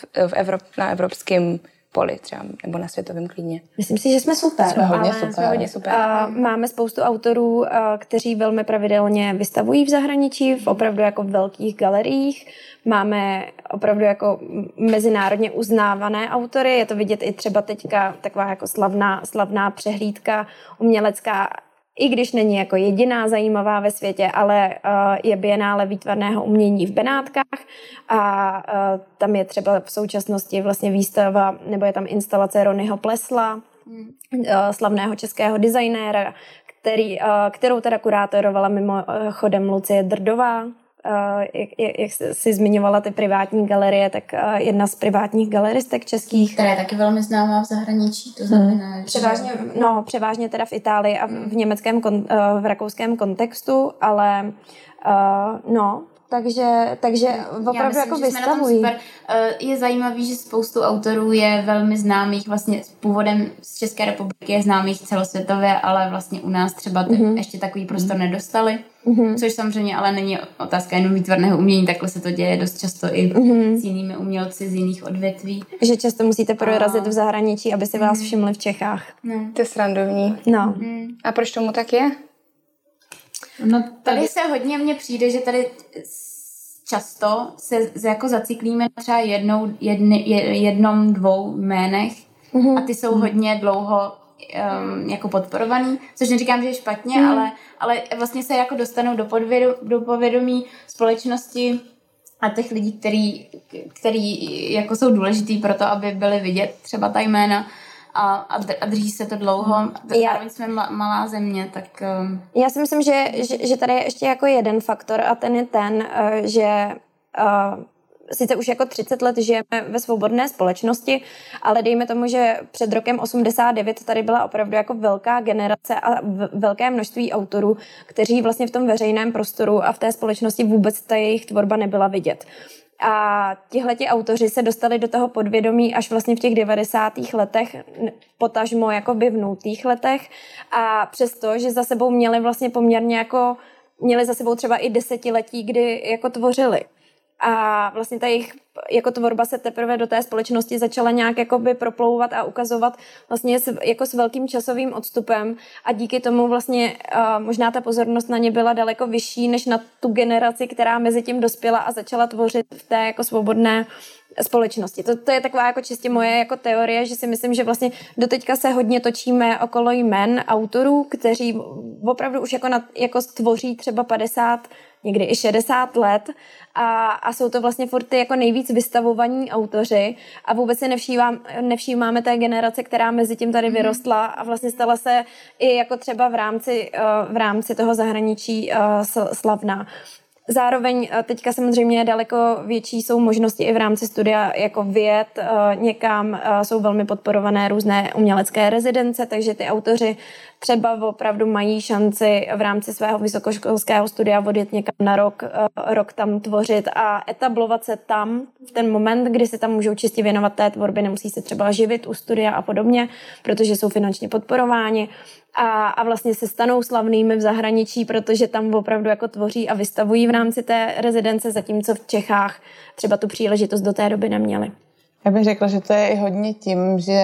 na evropském poli třeba, nebo na světovém klidně. Myslím si, že jsme super. Jsme hodně super. Máme spoustu autorů, kteří velmi pravidelně vystavují v zahraničí, v opravdu jako velkých galeriích. Máme opravdu jako mezinárodně uznávané autory. Je to vidět i třeba teďka taková jako slavná přehlídka umělecká, i když není jako jediná zajímavá ve světě, ale je bienále výtvarného umění v Benátkách a tam je třeba v současnosti vlastně výstava, nebo je tam instalace Ronyho Plesla, slavného českého designéra, kterou teda kurátorovala mimochodem Lucie Drdová. Jak si zmiňovala ty privátní galerie, tak jedna z privátních galeristek českých. Která je taky velmi známá v zahraničí, to znamená... Převážně teda v Itálii a v německém, v rakouském kontextu, ale takže opravdu myslím, jako vystavují. Je zajímavý, že spoustu autorů je velmi známých, vlastně původem z České republiky je známých celosvětově, ale vlastně u nás třeba ještě takový prostor nedostali. Což samozřejmě ale není otázka jenom výtvarného umění, takhle se to děje dost často i s jinými umělci z jiných odvětví. Že často musíte prorazit v zahraničí, aby si vás všimli v Čechách. No. To je srandovní. No. A proč tomu tak je? No, tady se hodně mně přijde, že tady často se jako zacyklíme třeba jednom, dvou jménech a ty jsou hodně dlouho jako podporovaný, což neříkám, že je špatně, ale vlastně se jako dostanou do povědomí společnosti a těch lidí, který jako jsou důležitý pro to, aby byli vidět třeba ta jména a drží se to dlouho. Zároveň jsme malá země, tak... Já si myslím, že tady je ještě jako jeden faktor a ten je ten, že... Sice už jako 30 let žijeme ve svobodné společnosti, ale dejme tomu, že před rokem 89 tady byla opravdu jako velká generace a velké množství autorů, kteří vlastně v tom veřejném prostoru a v té společnosti vůbec ta jejich tvorba nebyla vidět. A tihleti autoři se dostali do toho podvědomí až vlastně v těch 90. letech, potažmo jakoby v nultých letech, a přesto, že za sebou měli vlastně poměrně jako, měli za sebou třeba i desetiletí, kdy jako tvořili. A vlastně ta jejich jako tvorba se teprve do té společnosti začala nějak jakoby proplouvat a ukazovat vlastně jako s velkým časovým odstupem, a díky tomu vlastně možná ta pozornost na ně byla daleko vyšší než na tu generaci, která mezi tím dospěla a začala tvořit v té jako svobodné společnosti. To je taková jako čistě moje jako teorie, že si myslím, že vlastně doteďka se hodně točíme okolo jmen autorů, kteří opravdu už jako tvoří třeba 50, někdy i 60 let a jsou to vlastně furt ty jako nejvíc vystavovaní autoři a vůbec si nevšímáme té generace, která mezi tím tady vyrostla a vlastně stala se i jako třeba v rámci toho zahraničí slavná. Zároveň teďka samozřejmě daleko větší jsou možnosti i v rámci studia jako vyjet někam, jsou velmi podporované různé umělecké rezidence, takže ty autoři třeba opravdu mají šanci v rámci svého vysokoškolského studia odjet někam na rok tam tvořit a etablovat se tam v ten moment, kdy se tam můžou čistě věnovat té tvorbě, nemusí se třeba živit u studia a podobně, protože jsou finančně podporováni. A vlastně se stanou slavnými v zahraničí, protože tam opravdu jako tvoří a vystavují v rámci té rezidence, zatímco v Čechách třeba tu příležitost do té doby neměli. Já bych řekla, že to je i hodně tím, že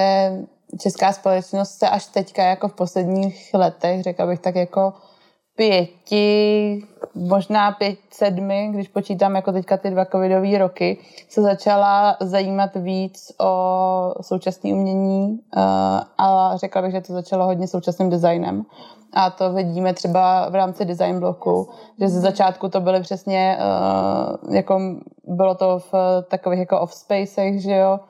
česká společnost se až teďka jako v posledních letech, řekla bych tak jako 5, možná 5, 7, když počítám jako teďka ty 2 covidové roky, se začala zajímat víc o současné umění a řekla bych, že to začalo hodně současným designem. A to vidíme třeba v rámci design bloku, že ze začátku to byly přesně, jako bylo to v takových jako off-spacech, že jo,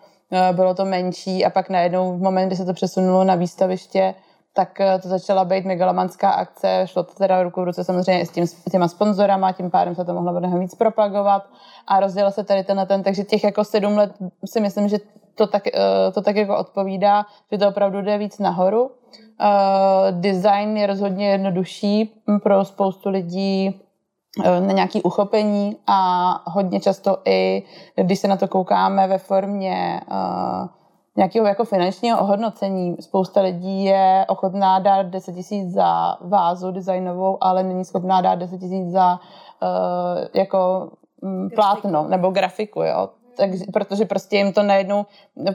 bylo to menší a pak najednou v moment, kdy se to přesunulo na výstaviště, tak to začala být megalomanská akce, šlo to teda ruku v ruce samozřejmě s těma sponzorama, tím pádem se to mohlo mnohem víc propagovat a rozdělil se tady ten, takže těch jako 7 let si myslím, že to tak jako odpovídá, že to opravdu jde víc nahoru. Design je rozhodně jednodušší pro spoustu lidí na nějaké uchopení a hodně často i, když se na to koukáme ve formě nějakého jako finančního ohodnocení. Spousta lidí je ochotná dát 10 000 za vázu designovou, ale není schopná dát 10 000 za jako plátno nebo grafiku, jo. Takže, protože prostě jim to najednou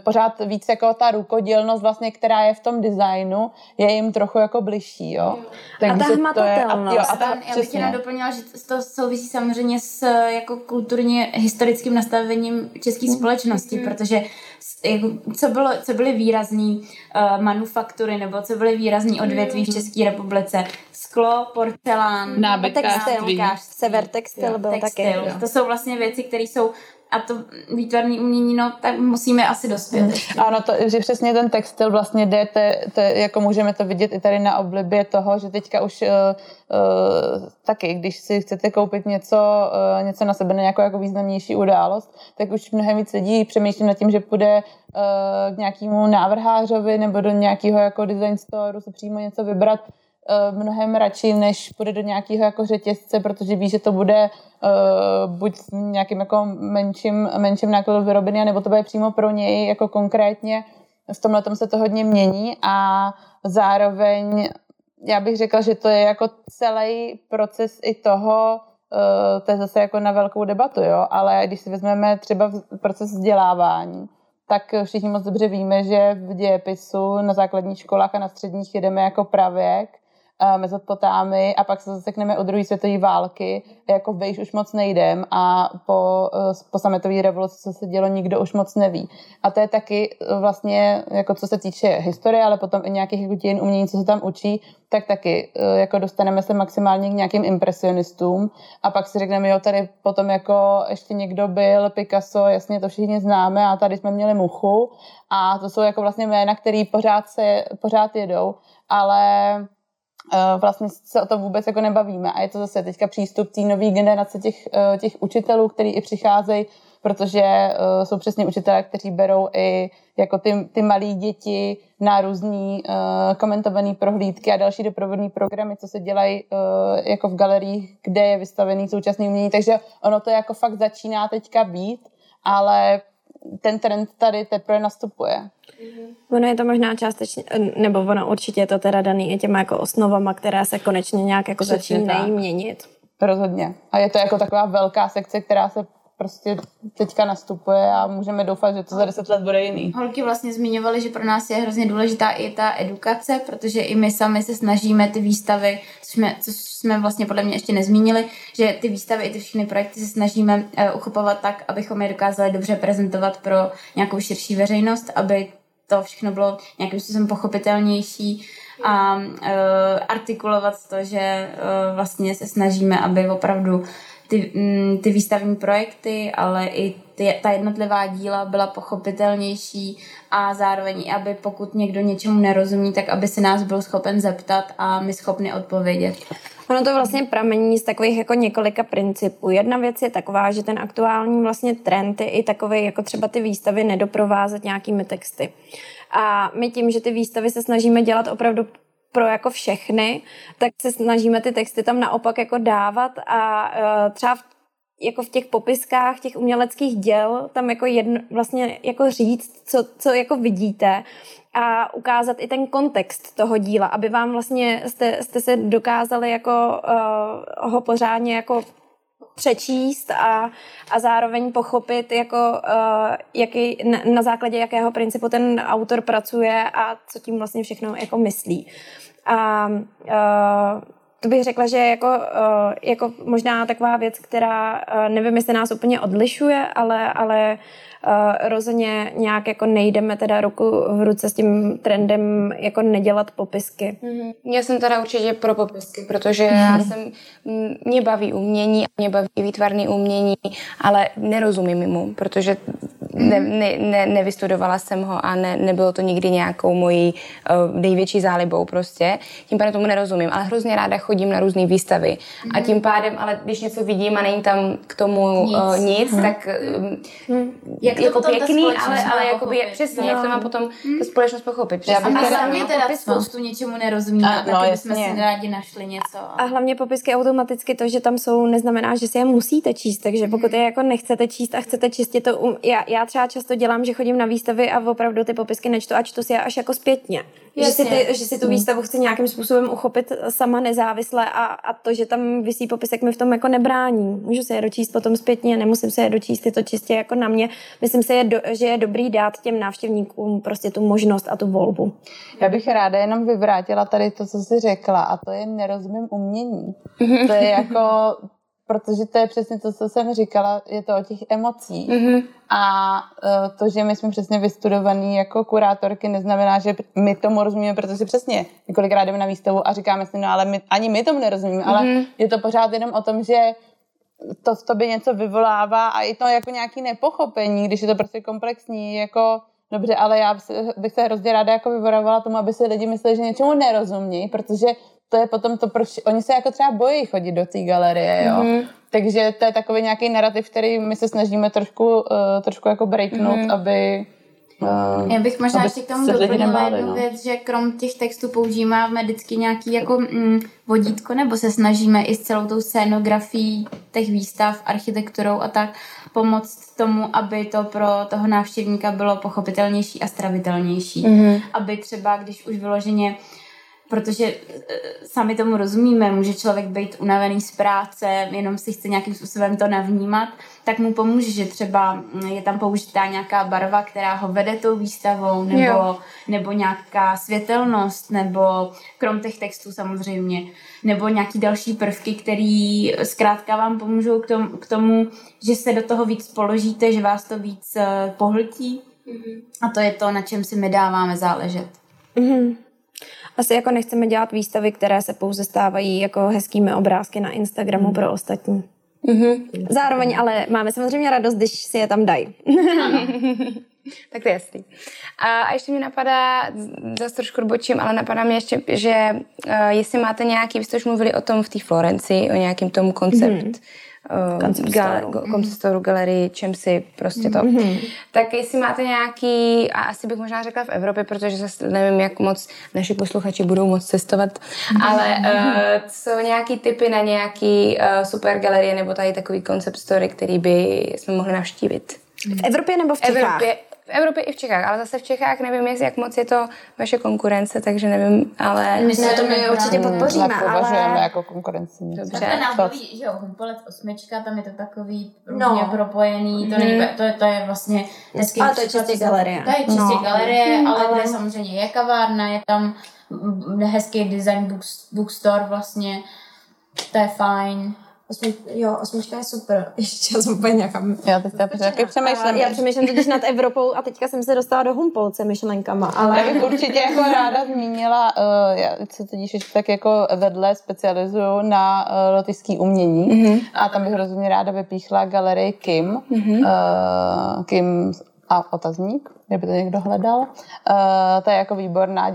pořád víc jako ta rukodělnost vlastně, která je v tom designu, je jim trochu jako bližší, jo. Takže a ta hmatatelnost. Já bych jenom doplnila, že to souvisí samozřejmě s jako kulturně historickým nastavením české společnosti, protože jako, co byly výrazný manufaktury nebo co byly výrazný odvětví v České republice, sklo, porcelán, nábytkářství, severtextil byl taky. To jsou vlastně věci, které jsou a to výtvarné umění, no, tak musíme asi dospět. Ano, to, že přesně ten textil vlastně jde, jako můžeme to vidět i tady na oblibě toho, že teďka už taky, když si chcete koupit něco na sebe, na nějakou jako významnější událost, tak už mnohem víc lidí přemýšlím nad tím, že půjde k nějakému návrhářovi nebo do nějakého jako design storeu si přímo něco vybrat, mnohem radši, než půjde do nějakého jako řetězce, protože ví, že to bude buď nějakým jako menším nákladu vyrobený, nebo to bude přímo pro něj jako konkrétně. V tomhletom se to hodně mění a zároveň já bych řekla, že to je jako celý proces i toho, to je zase jako na velkou debatu, jo? Ale když si vezmeme třeba proces vzdělávání, tak všichni moc dobře víme, že v dějepisu na základních školách a na středních jedeme jako pravěk, Mezopotámy a pak se zasekneme od druhé světové války, jako vejš už moc nejdem a po sametové revoluci, co se dělo, nikdo už moc neví. A to je taky vlastně, jako co se týče historie, ale potom i nějakých dějin umění, co se tam učí, tak taky jako dostaneme se maximálně k nějakým impresionistům a pak si řekneme, jo, tady potom jako ještě někdo byl, Picasso, jasně, to všichni známe a tady jsme měli Muchu a to jsou jako vlastně jména, které pořád jedou, ale vlastně se o to vůbec jako nebavíme a je to zase teďka přístup té nové generace těch učitelů, který i přicházejí, protože jsou přesně učitelé, kteří berou i jako ty malí děti na různý komentované prohlídky a další doprovodné programy, co se dělají jako v galeriích, kde je vystavený současný umění, takže ono to jako fakt začíná teďka být, ale ten trend tady teprve nastupuje. Ono je to možná částečně, nebo ono určitě je to teda daný i těma jako osnovama, která se konečně nějak jako začínají měnit. Rozhodně. A je to jako taková velká sekce, která se prostě teďka nastupuje a můžeme doufat, že to za 10 let bude jiný. Holky vlastně zmiňovaly, že pro nás je hrozně důležitá i ta edukace, protože i my sami se snažíme ty výstavy, což jsme vlastně podle mě ještě nezmínili, že ty výstavy i ty všechny projekty se snažíme uchopovat tak, abychom je dokázali dobře prezentovat pro nějakou širší veřejnost, aby to všechno bylo nějakým způsobem pochopitelnější a artikulovat to, že vlastně se snažíme, aby opravdu ty výstavní projekty, ale i ta jednotlivá díla byla pochopitelnější a zároveň, aby pokud někdo něčemu nerozumí, tak aby se nás byl schopen zeptat a my schopni odpovědět. Ono to vlastně pramení z takových jako několika principů. Jedna věc je taková, že ten aktuální vlastně trend je i takový, jako třeba ty výstavy nedoprovázet nějakými texty. A my tím, že ty výstavy se snažíme dělat opravdu pro jako všechny, tak se snažíme ty texty tam naopak jako dávat a třeba jako v těch popiskách těch uměleckých děl tam jako vlastně jako říct, co jako vidíte a ukázat i ten kontext toho díla, aby vám vlastně jste se dokázali jako ho pořádně jako přečíst a zároveň pochopit, jako, na základě jakého principu ten autor pracuje a co tím vlastně všechno jako myslí. A to bych řekla, že jako možná taková věc, která nevím, jestli nás úplně odlišuje, ale rozhodně nějak jako nejdeme teda ruku v ruce s tím trendem jako nedělat popisky. Mm-hmm. Já jsem teda určitě pro popisky, protože mě baví umění, mě baví výtvarné umění, ale nerozumím mu, protože nevystudovala jsem ho a nebylo to nikdy nějakou mojí největší zálibou prostě. Tím pádem tomu nerozumím, ale hrozně ráda chodím na různé výstavy. A tím pádem, ale když něco vidím a není tam k tomu nic tak jako pěkný, ale jakoby přesně, jak to má potom ta společnost pochopit. A hlavně teda spoustu něčemu nerozumíme, tak bychom si rádi našli něco. A hlavně popisky automaticky to, že tam jsou, neznamená, že si je musíte číst, takže pokud je jako nechcete číst a chcete čistě to, já třeba často dělám, že chodím na výstavy a opravdu ty popisky nečtu a čtu si je až jako zpětně. Že si tu výstavu chci nějakým způsobem uchopit sama nezávisle a to, že tam visí popisek, mi v tom jako nebrání. Můžu se je dočíst potom zpětně, nemusím se je dočíst, je to čistě jako na mě. Myslím si, že je dobrý dát těm návštěvníkům prostě tu možnost a tu volbu. Já bych ráda jenom vyvrátila tady to, co jsi řekla, a to je nerozumím umění. To je jako, protože to je přesně to, co jsem říkala, je to o těch emocích. Mm-hmm. A to, že my jsme přesně vystudovaní jako kurátorky, neznamená, že my tomu rozumíme, protože přesně několikrát jdeme na výstavu a říkáme si, no ale ani my tomu nerozumíme, ale je to pořád jenom o tom, že to v tobě něco vyvolává a i to jako nějaké nepochopení, když je to prostě komplexní, jako dobře, ale já bych se hrozně ráda jako vyvarovala tomu, aby si lidi mysleli, že něčemu nerozumí, protože to je potom to, proč oni se jako třeba bojí chodit do té galerie, jo. Mm. Takže to je takový nějaký narrativ, který my se snažíme trošku jako breaknout, aby... Já bych možná ještě k tomu doplnila jednu věc, že krom těch textů používáme vždycky nějaký jako vodítko, nebo se snažíme i s celou tou scénografií těch výstav, architekturou a tak pomoct tomu, aby to pro toho návštěvníka bylo pochopitelnější a stravitelnější. Aby třeba, když už vyloženě protože sami tomu rozumíme, může člověk být unavený z práce, jenom si chce nějakým způsobem to navnímat, tak mu pomůže, že třeba je tam použitá nějaká barva, která ho vede tou výstavou, nebo nějaká světelnost, nebo krom těch textů samozřejmě, nebo nějaký další prvky, které zkrátka vám pomůžou k tomu, že se do toho víc položíte, že vás to víc pohltí. Mm-hmm. A to je to, na čem si my dáváme záležet. Mm-hmm. Asi jako nechceme dělat výstavy, které se pouze stávají jako hezkými obrázky na Instagramu pro ostatní. Mm-hmm. Zároveň ale máme samozřejmě radost, když si je tam dají. Tak to je jasný. A ještě mi napadá, zase trošku odbočím, ale napadá mě ještě, že jestli máte nějaký, vy jste už mluvili o tom v té Florencii, o nějakém tomu konceptu, konceptu galerii, čem si prostě to. Mm-hmm. Tak jestli máte nějaký, a asi bych možná řekla v Evropě, protože zase nevím, jak moc naši posluchači budou moc cestovat, ale jsou nějaký tipy na nějaký super galerie nebo tady takový concept story, který by jsme mohli navštívit? V Evropě nebo v Čechách? V Evropě i v Čechách, ale zase v Čechách nevím, jak moc je to vaše konkurence, takže nevím, ale... My to my určitě podpoříme, ale... považujeme jako konkurenci. Dobře. Nám baví, že jo, Humpolec 8, tam je to takový různě propojený, to je vlastně... Ale to je čistě galerie. To je čistě galerie, ale samozřejmě je kavárna, je tam hezký design bookstore vlastně, to je fajn. Jo, 8 je super. Ještě jsem úplně nějakam... Já teď taky přemýšlím. Já přemýšlím totiž nad Evropou a teďka jsem se dostala do Humpolce myšlenkama, ale... Já bych určitě jako ráda zmínila, já se totiž ještě tak jako vedle specializuju na lotyšský umění a tam bych hrozně ráda vypíchla galerii Kim. Kim a Otazník, kdyby to někdo hledal. To je jako výborná,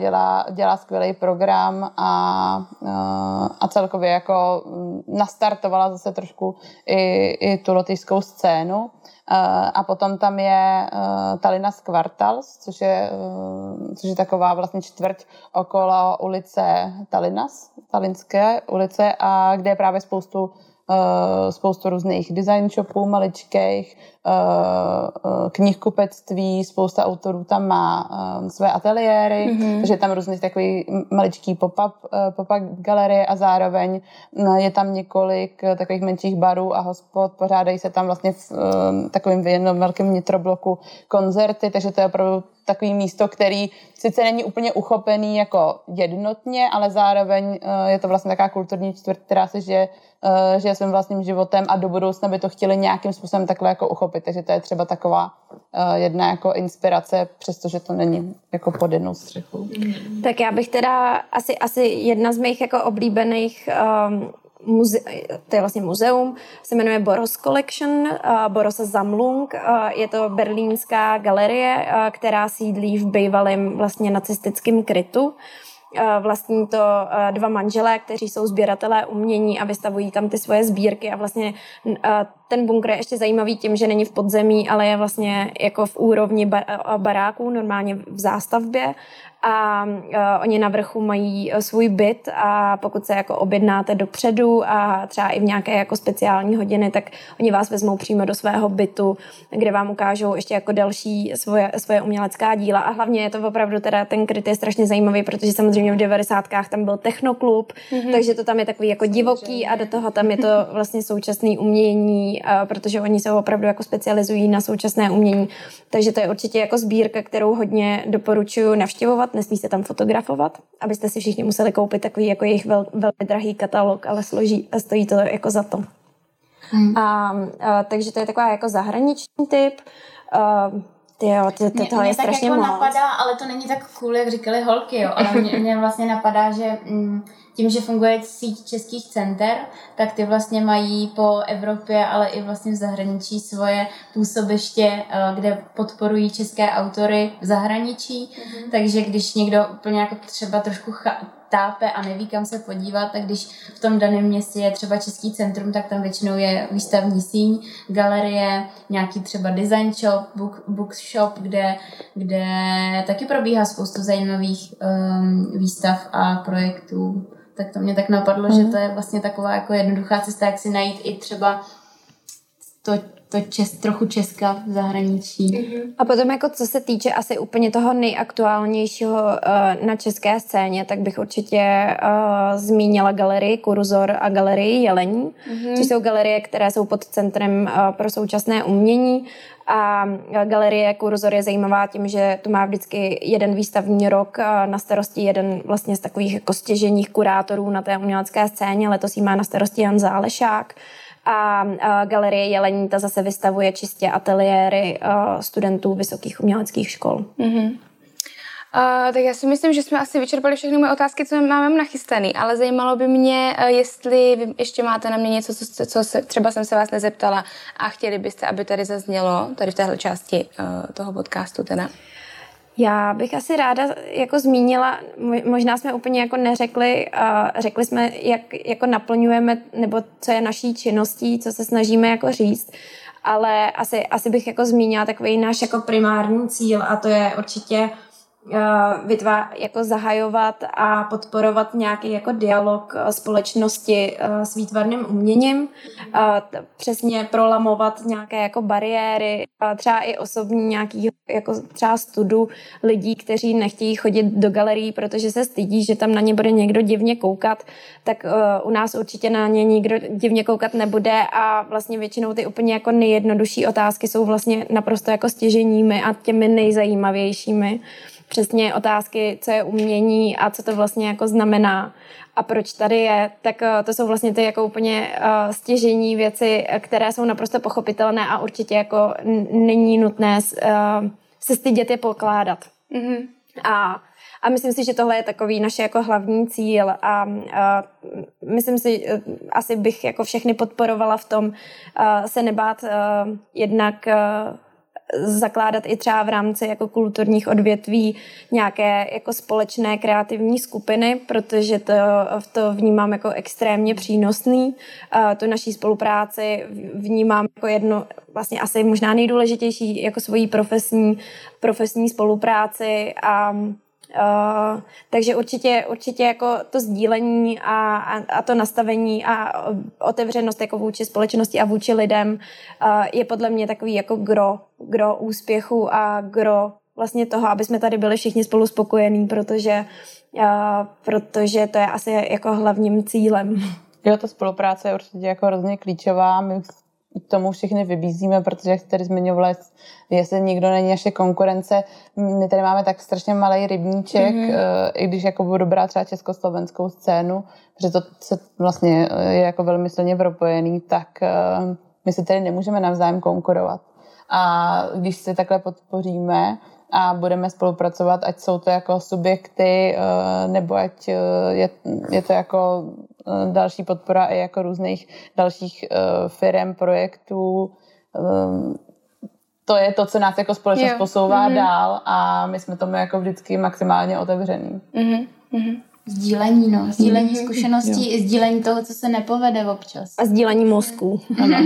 dělá skvělý program a celkově jako nastartovala zase trošku i tu lotyšskou scénu. A potom tam je Talinas Quartals, což je taková vlastně čtvrť okolo ulice Talinas, Talinské ulice, a kde je právě spoustu různých design shopů maličkých, knihkupectví, spousta autorů tam má své ateliéry, takže je tam různých takový maličký pop-up galerie a zároveň je tam několik takových menších barů a hospod, pořádají se tam vlastně v takovým jednom velkém nitrobloku koncerty, takže to je opravdu takový místo, který sice není úplně uchopený jako jednotně, ale zároveň je to vlastně taková kulturní čtvrť, která se žije svým vlastním životem a do budoucna by to chtěli nějakým způsobem takhle jako uchopit. Takže to je třeba taková jedna jako inspirace, přestože to není jako pod jednou střechou. Tak já bych teda asi jedna z mých jako oblíbených to je vlastně muzeum, se jmenuje Boros Collection, Borosa Sammlung. Je to berlínská galerie, která sídlí v bývalém vlastně nacistickém krytu. Vlastní to 2 manželé, kteří jsou sběratelé umění a vystavují tam ty svoje sbírky a vlastně ten bunkr je ještě zajímavý tím, že není v podzemí, ale je vlastně jako v úrovni baráků, normálně v zástavbě a oni na vrchu mají svůj byt a pokud se jako objednáte dopředu a třeba i v nějaké jako speciální hodiny, tak oni vás vezmou přímo do svého bytu, kde vám ukážou ještě jako další svoje umělecká díla a hlavně je to opravdu teda ten kryt je strašně zajímavý, protože samozřejmě v 90kách tam byl technoklub, takže to tam je takový jako divoký a do toho tam je to vlastně současný umění, protože oni se opravdu jako specializují na současné umění, takže to je určitě jako sbírka, kterou hodně doporučuji navštěvovat. Nesmí se tam fotografovat, abyste si všichni museli koupit takový jako jejich velmi drahý katalog, ale stojí to jako za to. Takže to je taková jako zahraniční typ. Tohle je strašně moc. Mě tak jako napadá, ale to není tak cool, jak říkali holky, jo, ale mě vlastně napadá, že tím, že funguje síť českých center, tak ty vlastně mají po Evropě, ale i vlastně v zahraničí svoje působiště, kde podporují české autory v zahraničí, takže když někdo úplně jako třeba trošku tápe a neví, kam se podívat, tak když v tom daném městě je třeba český centrum, tak tam většinou je výstavní síň, galerie, nějaký třeba design shop, bookshop, kde taky probíhá spoustu zajímavých výstav a projektů. Tak to mě tak napadlo, že to je vlastně taková jako jednoduchá cesta, jak si najít i třeba to to trochu Česka v zahraničí. Mm-hmm. A potom jako co se týče asi úplně toho nejaktuálnějšího na české scéně, tak bych určitě zmínila Galerii Kurzor a Galerii Jelení, což jsou galerie, které jsou pod Centrem pro současné umění. A Galerie Kurzor je zajímavá tím, že to má vždycky jeden výstavní rok na starosti, jeden vlastně z takových jako stěženích kurátorů na té umělecké scéně. Letos jí má na starosti Jan Zálešák. A Galerie Jelení ta zase vystavuje čistě ateliéry studentů vysokých uměleckých škol. Mm-hmm. Tak já si myslím, že jsme asi vyčerpali všechny moje otázky, co máme nachystané, ale zajímalo by mě, jestli vy ještě máte na mě něco, co třeba jsem se vás nezeptala a chtěli byste, aby tady zaznělo, tady v téhle části toho podcastu teda. Já bych asi ráda jako zmínila, možná jsme úplně jako neřekli, řekli jsme, jak jako naplňujeme, nebo co je naší činností, co se snažíme jako říct, ale asi bych jako zmínila takový náš jako primární cíl a to je určitě jako zahajovat a podporovat nějaký jako dialog společnosti s výtvarným uměním, přesně prolamovat nějaké jako bariéry, třeba i osobní nějaký jako třeba studu lidí, kteří nechtějí chodit do galerií, protože se stydí, že tam na ně bude někdo divně koukat, tak u nás určitě na ně nikdo divně koukat nebude a vlastně většinou ty úplně jako nejjednodušší otázky jsou vlastně naprosto jako stěžejními a těmi nejzajímavějšími. Přesně otázky, co je umění a co to vlastně jako znamená a proč tady je, tak to jsou vlastně ty jako úplně stěžejní věci, které jsou naprosto pochopitelné a určitě jako není nutné se stydět je pokládat. Mm-hmm. A myslím si, že tohle je takový naše jako hlavní cíl a myslím si, asi bych jako všechny podporovala v tom se nebát jednak zakládat i třeba v rámci jako kulturních odvětví nějaké jako společné kreativní skupiny, protože to vnímám jako extrémně přínosný. Tu naší spolupráci vnímám jako jedno, vlastně asi možná nejdůležitější jako svoji profesní spolupráci a takže určitě jako to sdílení a to nastavení a otevřenost jako vůči společnosti a vůči lidem je podle mě takový jako gro úspěchu a gro vlastně toho, aby jsme tady byli všichni spolu spokojení, protože to je asi jako hlavním cílem. Jo, ta spolupráce je určitě jako hrozně klíčová. My k tomu všechny vybízíme, protože jak jste tady zmiňovala, jestli nikdo není naše konkurence, my tady máme tak strašně malý rybníček, i když jako budu brát třeba československou scénu, protože to se vlastně je jako velmi silně propojený, tak my se tady nemůžeme navzájem konkurovat. A když se takhle podpoříme a budeme spolupracovat, ať jsou to jako subjekty, nebo ať je to jako další podpora i jako různých dalších firem, projektů. To je to, co nás jako společnost posouvá dál a my jsme tomu jako vždycky maximálně otevřený. Sdílení, no. Sdílení zkušeností i sdílení toho, co se nepovede občas. A sdílení mozku. Ano.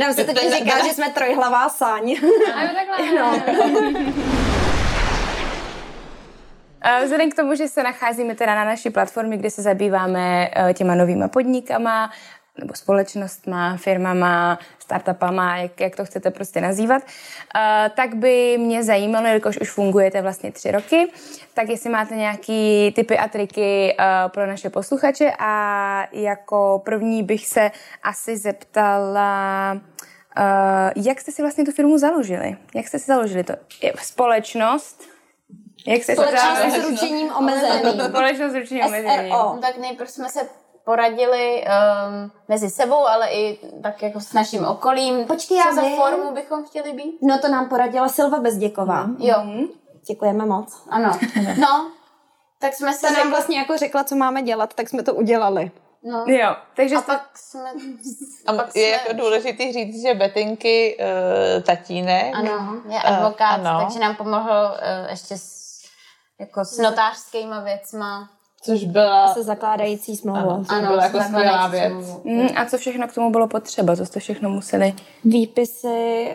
Nám se taky říká, že jsme trojhlavá sáň. A jo, takhle. No. Vzhledem k tomu, že se nacházíme teda na naší platformě, kde se zabýváme těma novýma podnikama, nebo společnostma, firmama, startupama, jak to chcete prostě nazývat, tak by mě zajímalo, jelikož už fungujete vlastně 3 roky, tak jestli máte nějaké tipy a triky pro naše posluchače a jako první bych se asi zeptala, jak jste si vlastně tu firmu založili? Jak jste si založili to? Společnost? Jak jste společnost s ručením omezeným. Společnost s ručením omezeným. SRO. Tak nejprve jsme se poradili mezi sebou, ale i tak jako s naším okolím. Počkej, co za formu bychom chtěli být? No to nám poradila Silva Bezděková. Jo. Děkujeme moc. Ano. No, tak jsme se... nám vlastně jako řekla, co máme dělat, tak jsme to udělali. No. Jo. Takže pak jsme... Je jako důležitý říct, že Betinky tatínek... Ano, je advokát, ano. Takže nám pomohl ještě s notářskýma věcma. Což byla... se zakládající smlouva. Ano, byla jako skvělá věc. A co všechno k tomu bylo potřeba? Co jste všechno museli? Výpisy,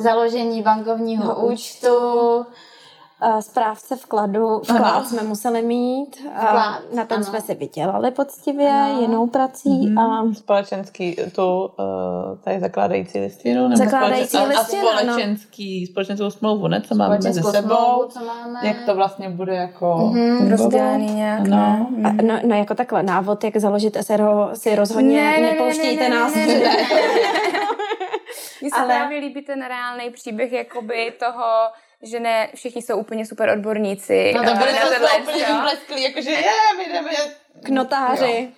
založení bankovního účtu, správce vklad jsme museli mít. Na tom jsme si vydělali poctivě, jinou prací. A... Společenský, tu tady zakládající listinu? Nebo zakládající listinu, společenskou smlouvu, ne? Co máme mezi sebou? Jak to vlastně bude jako... rozdělený nějak, no jako takhle, návod, jak založit SRO, si rozhodně nepouštějte nás. Mně se právě líbí ten reálný příběh jakoby toho, že ne všichni jsou úplně super odborníci. No to bude to úplně vlesklý, jakože my jdeme k notáři.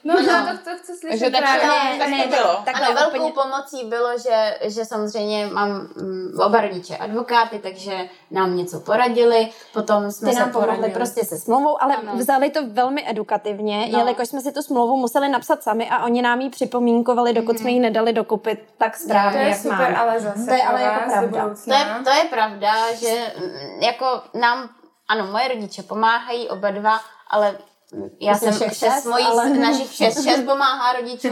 To chci slyšet právě. Ale velkou pomocí bylo, že samozřejmě mám oba rodiče advokáty, takže nám něco poradili, potom jsme se poradili prostě se smlouvou, ale vzali to velmi edukativně, jelikož jsme si tu smlouvu museli napsat sami a oni nám ji připomínkovali, dokud jsme ji nedali dokupit tak správně, jak máme. To je super, ale zase to je ale jako pravda. To je pravda, že jako nám, ano, moje rodiče pomáhají oba dva, ale já myslím, jsem šest, mojí, ale... našich šest pomáhá rodičů,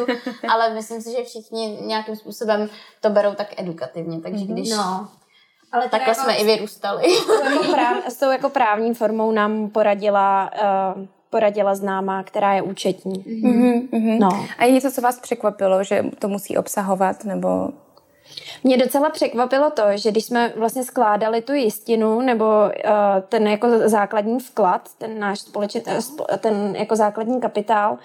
ale myslím si, že všichni nějakým způsobem to berou tak edukativně, takže když... No. Ale takhle jako... jsme i vyrůstali. S tou jako právní formou nám poradila známá, která je účetní. No. A je něco, co vás překvapilo, že to musí obsahovat, nebo... Mě docela překvapilo to, že když jsme vlastně skládali tu jistinu nebo ten jako základní vklad, ten náš ten jako základní kapitál,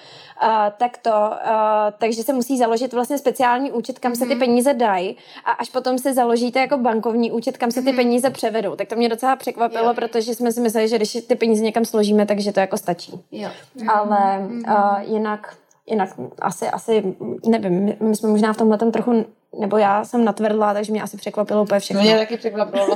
takže se musí založit vlastně speciální účet, kam se ty peníze dají a až potom se založíte jako bankovní účet, kam se ty peníze převedou. Tak to mě docela překvapilo, protože jsme si mysleli, že když ty peníze někam složíme, takže to jako stačí. Jo. Ale jinak asi nevím, my jsme možná v tomhletom trochu, nebo já jsem natvrdla, takže mě asi překvapilo úplně všechno. Mě taky překvapilo,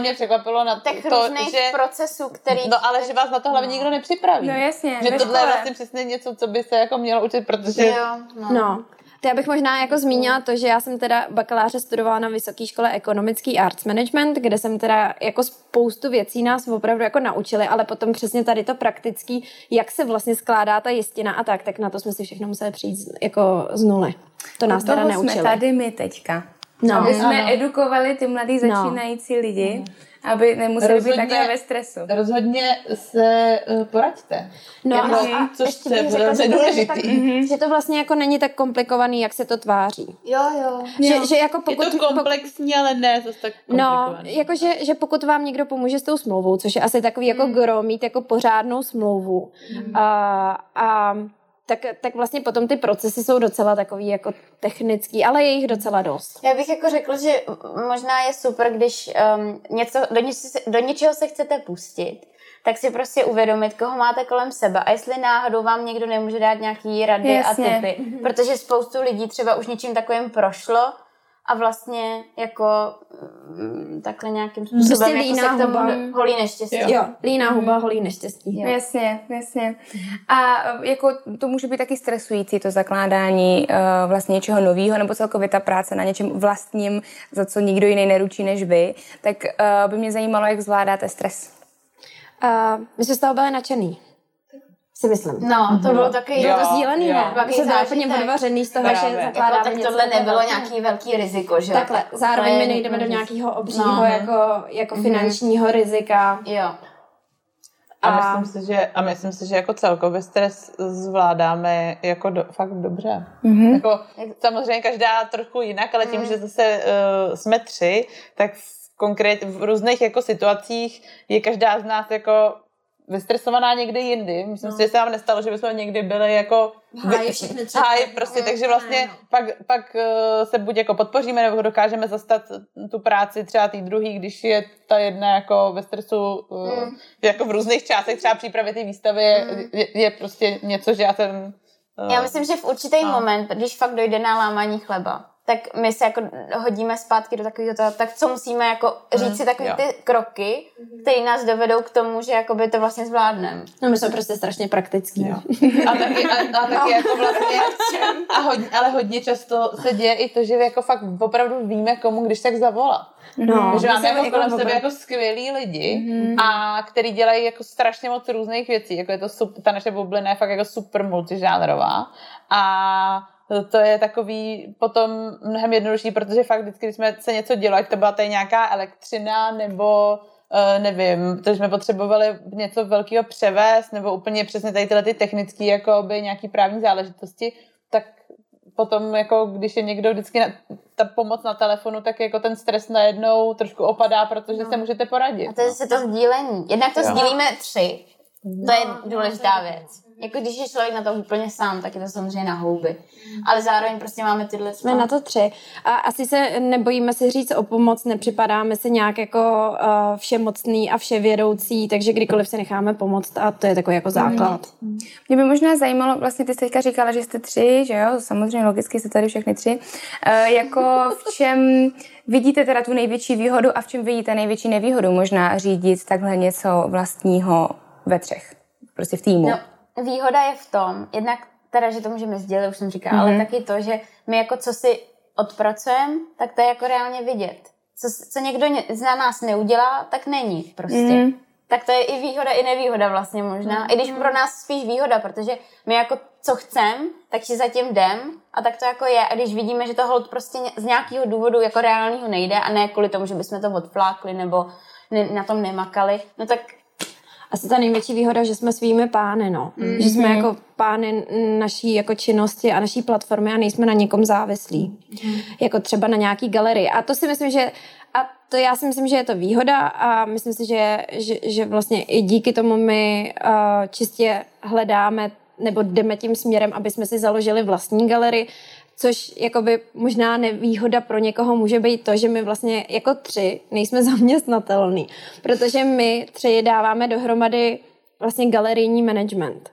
mě překvapilo na těch různých procesů, který... No ale že vás na to hlavně nikdo nepřipraví. No jasně. Že tohle je vlastně přesně něco, co by se jako mělo učit, protože... Jo, no. Já bych možná jako zmínila to, že já jsem teda bakaláře studovala na Vysoké škole ekonomický Arts Management, kde jsem teda jako spoustu věcí nás opravdu jako naučili, ale potom přesně tady to praktický, jak se vlastně skládá ta jistina a tak na to jsme si všechno museli přijít jako z nuly. To nás teda neučili. Jsme tady my teďka. No. Aby jsme edukovali ty mladý začínající lidi, aby nemuseli být takové ve stresu. Rozhodně se poraďte. No, což je velmi důležitý. Že to vlastně jako není tak komplikovaný, jak se to tváří. Jo. Že jako pokud, je to komplexní, ale ne zase tak komplikovaný. No, jakože že pokud vám někdo pomůže s tou smlouvou, což je asi takový jako gro, mít jako pořádnou smlouvu. Tak vlastně potom ty procesy jsou docela takový jako technický, ale je jich docela dost. Já bych jako řekla, že možná je super, když do něčeho se chcete pustit, tak si prostě uvědomit, koho máte kolem sebe a jestli náhodou vám někdo nemůže dát nějaký rady a tipy. Protože spoustu lidí třeba už něčím takovým prošlo a vlastně jako takhle nějakým způsobem prostě jako se k tomu holí neštěstí. Jo, líná huba, holí neštěstí. Jo. Jasně. A jako to může být taky stresující, to zakládání vlastně něčeho nového, nebo celkově ta práce na něčem vlastním, za co nikdo jiný neručí než vy. Tak by mě zajímalo, jak zvládáte stres. My jsme z toho byli nadšený. Si myslím. No, to bylo taky... Jo, to sdílený, ne? Pak se to úplně podvařený z toho, že zakládáme tak něco. Tohle nebylo nějaký velký riziko, že? Takhle, zároveň my nejdeme do nějakého obřího jako finančního rizika. Jo. A myslím si, že jako celkově stres zvládáme jako fakt dobře. Jako, samozřejmě každá trochu jinak, ale tím, že zase jsme tři, tak v různých jako situacích je každá z nás jako vystresovaná někde jindy. Myslím si, že se nám nestalo, že bychom někdy byli jako háj prostě, takže vlastně pak se buď jako podpoříme, nebo dokážeme zastat tu práci třeba tý druhý, když je ta jedna jako ve stresu, jako v různých částech třeba přípravy té výstavy je prostě něco, že já jsem... Já myslím, že v určitý moment, když fakt dojde na lámání chleba, tak my se jako hodíme zpátky do takového toho, tak co musíme jako říct si takové ty kroky, které nás dovedou k tomu, že jakoby to vlastně zvládneme. No my jsme prostě strašně praktický. Jo. A taky jako vlastně, ale hodně často se děje i to, že jako fakt opravdu víme, komu když tak zavolat. No, že máme jako kolem sebe jako skvělý lidi a který dělají jako strašně moc různých věcí. Jako je to ta naše bublina je fakt jako super multižánrová a to je takový potom mnohem jednodušší, protože fakt vždycky, když jsme se něco dělo, ať to byla tady nějaká elektřina nebo nevím, protože jsme potřebovali něco velkého převést nebo úplně přesně tady tyhle ty technické jakoby nějaký právní záležitosti, tak potom jako když je někdo vždycky ta pomoc na telefonu, tak jako ten stres najednou trošku opadá, protože se můžete poradit. A to je zase to sdílení. Jednak to sdílíme tři. To je důležitá věc. Jako když je člověk na to úplně sám, tak je to samozřejmě na houby. Ale zároveň prostě máme tyhle tři. Jsme na to tři. A asi se nebojíme si říct o pomoc, nepřipadáme si nějak jako všemocný a vševědoucí, takže kdykoliv se necháme pomoct a to je takový jako základ. Mě by možná zajímalo, vlastně ty jsi teďka říkala, že jste tři, že jo, samozřejmě logicky jste tady všechny tři, jako v čem vidíte teda tu největší výhodu a v čem vidíte největší nevýhodu možná řídit takhle něco vlastního ve třech, prostě v týmu. No. Výhoda je v tom, jednak teda, že to můžeme sdělit, už jsem říkala, ale taky to, že my jako co si odpracujeme, tak to je jako reálně vidět. Co někdo z nás neudělá, tak není prostě. Tak to je i výhoda, i nevýhoda vlastně možná. I když pro nás spíš výhoda, protože my jako co chcem, tak si zatím jdem a tak to jako je. A když vidíme, že to holt prostě z nějakého důvodu jako reálního nejde a ne kvůli tomu, že bychom to odflákli nebo na tom nemakali, no tak asi ta největší výhoda, že jsme svými pány, no. Že jsme jako pány naší jako činnosti a naší platformy a nejsme na někom závislí. Jako třeba na nějaký galerii. A to si myslím, že já si myslím, že je to výhoda a myslím si, že vlastně i díky tomu my čistě hledáme nebo jdeme tím směrem, aby jsme si založili vlastní galerii, což jakoby možná nevýhoda pro někoho může být to, že my vlastně jako tři nejsme zaměstnatelní, protože my tři dáváme dohromady vlastně galerijní management.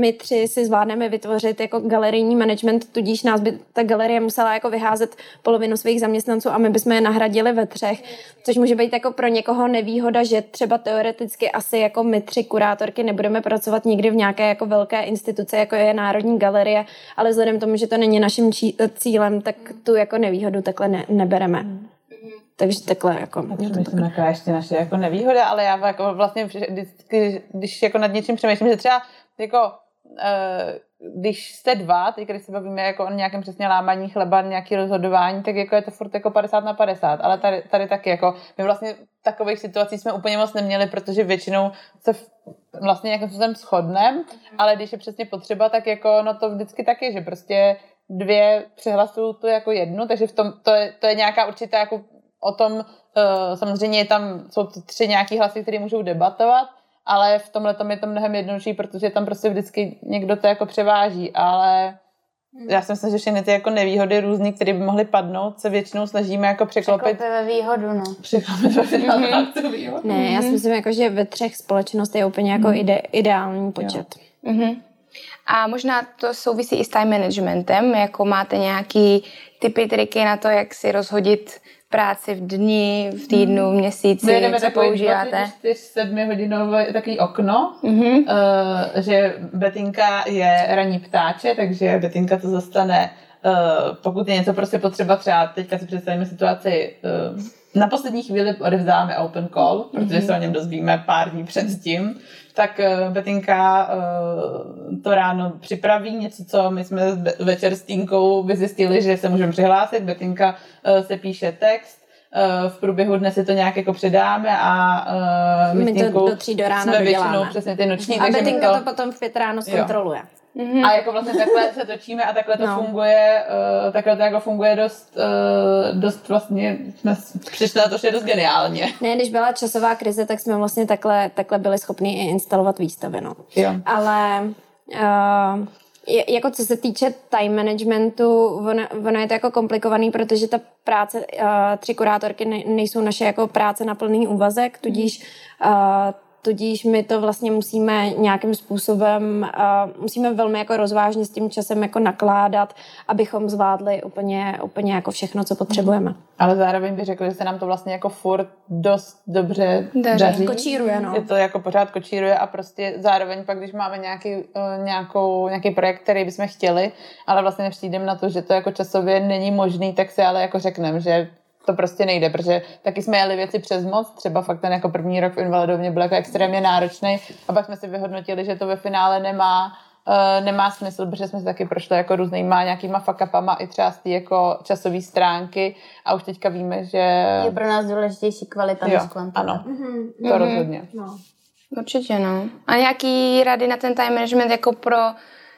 My tři si zvládneme vytvořit jako galerijní management, tudíž nás by ta galerie musela jako vyházet polovinu svých zaměstnanců a my bychom je nahradili ve třech, což může být jako pro někoho nevýhoda, že třeba teoreticky asi jako my tři kurátorky nebudeme pracovat nikdy v nějaké jako velké instituce, jako je Národní galerie, ale vzhledem tomu, že to není naším cílem, tak tu jako nevýhodu takhle nebereme. Takže takhle jako... Myslím, jako ještě naše jako nevýhoda, ale já jako vlastně, když jako nad něčím přemýšlím, že třeba jako, když jste dva, teď když se bavíme jako o nějakém přesně lámaní chleba, nějaký rozhodování, tak jako je to furt jako 50/50, ale tady taky jako, my vlastně takových situací jsme úplně moc neměli, protože většinou se vlastně nějakým způsobem shodneme, ale když je přesně potřeba, tak jako, no to vždycky taky, že prostě dvě přihlasují tu jako jednu, takže v tom, to je nějaká určitá jako o tom, samozřejmě tam jsou tři nějaký hlasy, které můžou debatovat, ale v tomhletom je to mnohem jednodušší, protože tam prostě vždycky někdo to jako převáží, ale já si myslím, že všechny ty jako nevýhody různý, které by mohly padnout, se většinou snažíme jako překlopit ve výhodu, no. Překlopit ve výhodu. Ne, já si myslím, jako, že ve třech společnost je úplně jako ideální počet. A možná to souvisí i s time managementem, jako máte nějaký tipy, triky na to, jak si rozhodit práci v dni, v týdnu, v měsíci, co používáte? 24-7hodinové takový okno, že Betinka je ranní ptáče, takže Betinka to zastane, pokud je něco prostě potřeba, třeba teďka si představíme situaci, na poslední chvíli odevzdáme open call, protože se o něm dozvíme pár dní předtím, tak Betinka to ráno připraví něco, co my jsme večer s Týnkou vyzjistili, že se můžeme přihlásit. Betinka se píše text, v průběhu dne si to nějak jako předáme a my Týnkou do 3 do rána jsme většinou přesně ty noční. A Betinka to potom v 5 ráno zkontroluje. A jako vlastně takhle se točíme a takhle to funguje, takhle to jako funguje dost vlastně, jsme přišli na to, že je dost geniálně. Ne, když byla časová krize, tak jsme vlastně takhle byli schopni i instalovat výstavy, no. Jo. Ale jako co se týče time managementu, ono je to jako komplikovaný, protože ta práce, tři kurátorky nejsou naše jako práce na plný úvazek, tudíž my to vlastně musíme nějakým způsobem, musíme velmi jako rozvážně s tím časem jako nakládat, abychom zvládli úplně jako všechno, co potřebujeme. Ale zároveň bych řekla, že se nám to vlastně jako furt dost dobře daří. Kočíruje, no. Je to jako pořád kočíruje a prostě zároveň pak, když máme nějaký projekt, který bychom chtěli, ale vlastně nepřijdeme na to, že to jako časově není možný, tak se ale jako řekneme, že to prostě nejde, protože taky jsme jeli věci přes moc, třeba fakt ten jako první rok v Invalidovně byl jako extrémně náročný a pak jsme si vyhodnotili, že to ve finále nemá nemá smysl, protože jsme se taky prošli jako různýma nějakýma fuck-upama i třeba z té jako časové stránky a už teďka víme, že... Je pro nás důležitější kvalita než kvantita. Ano, to rozhodně. No. Určitě, no. A nějaký rady na ten time management jako pro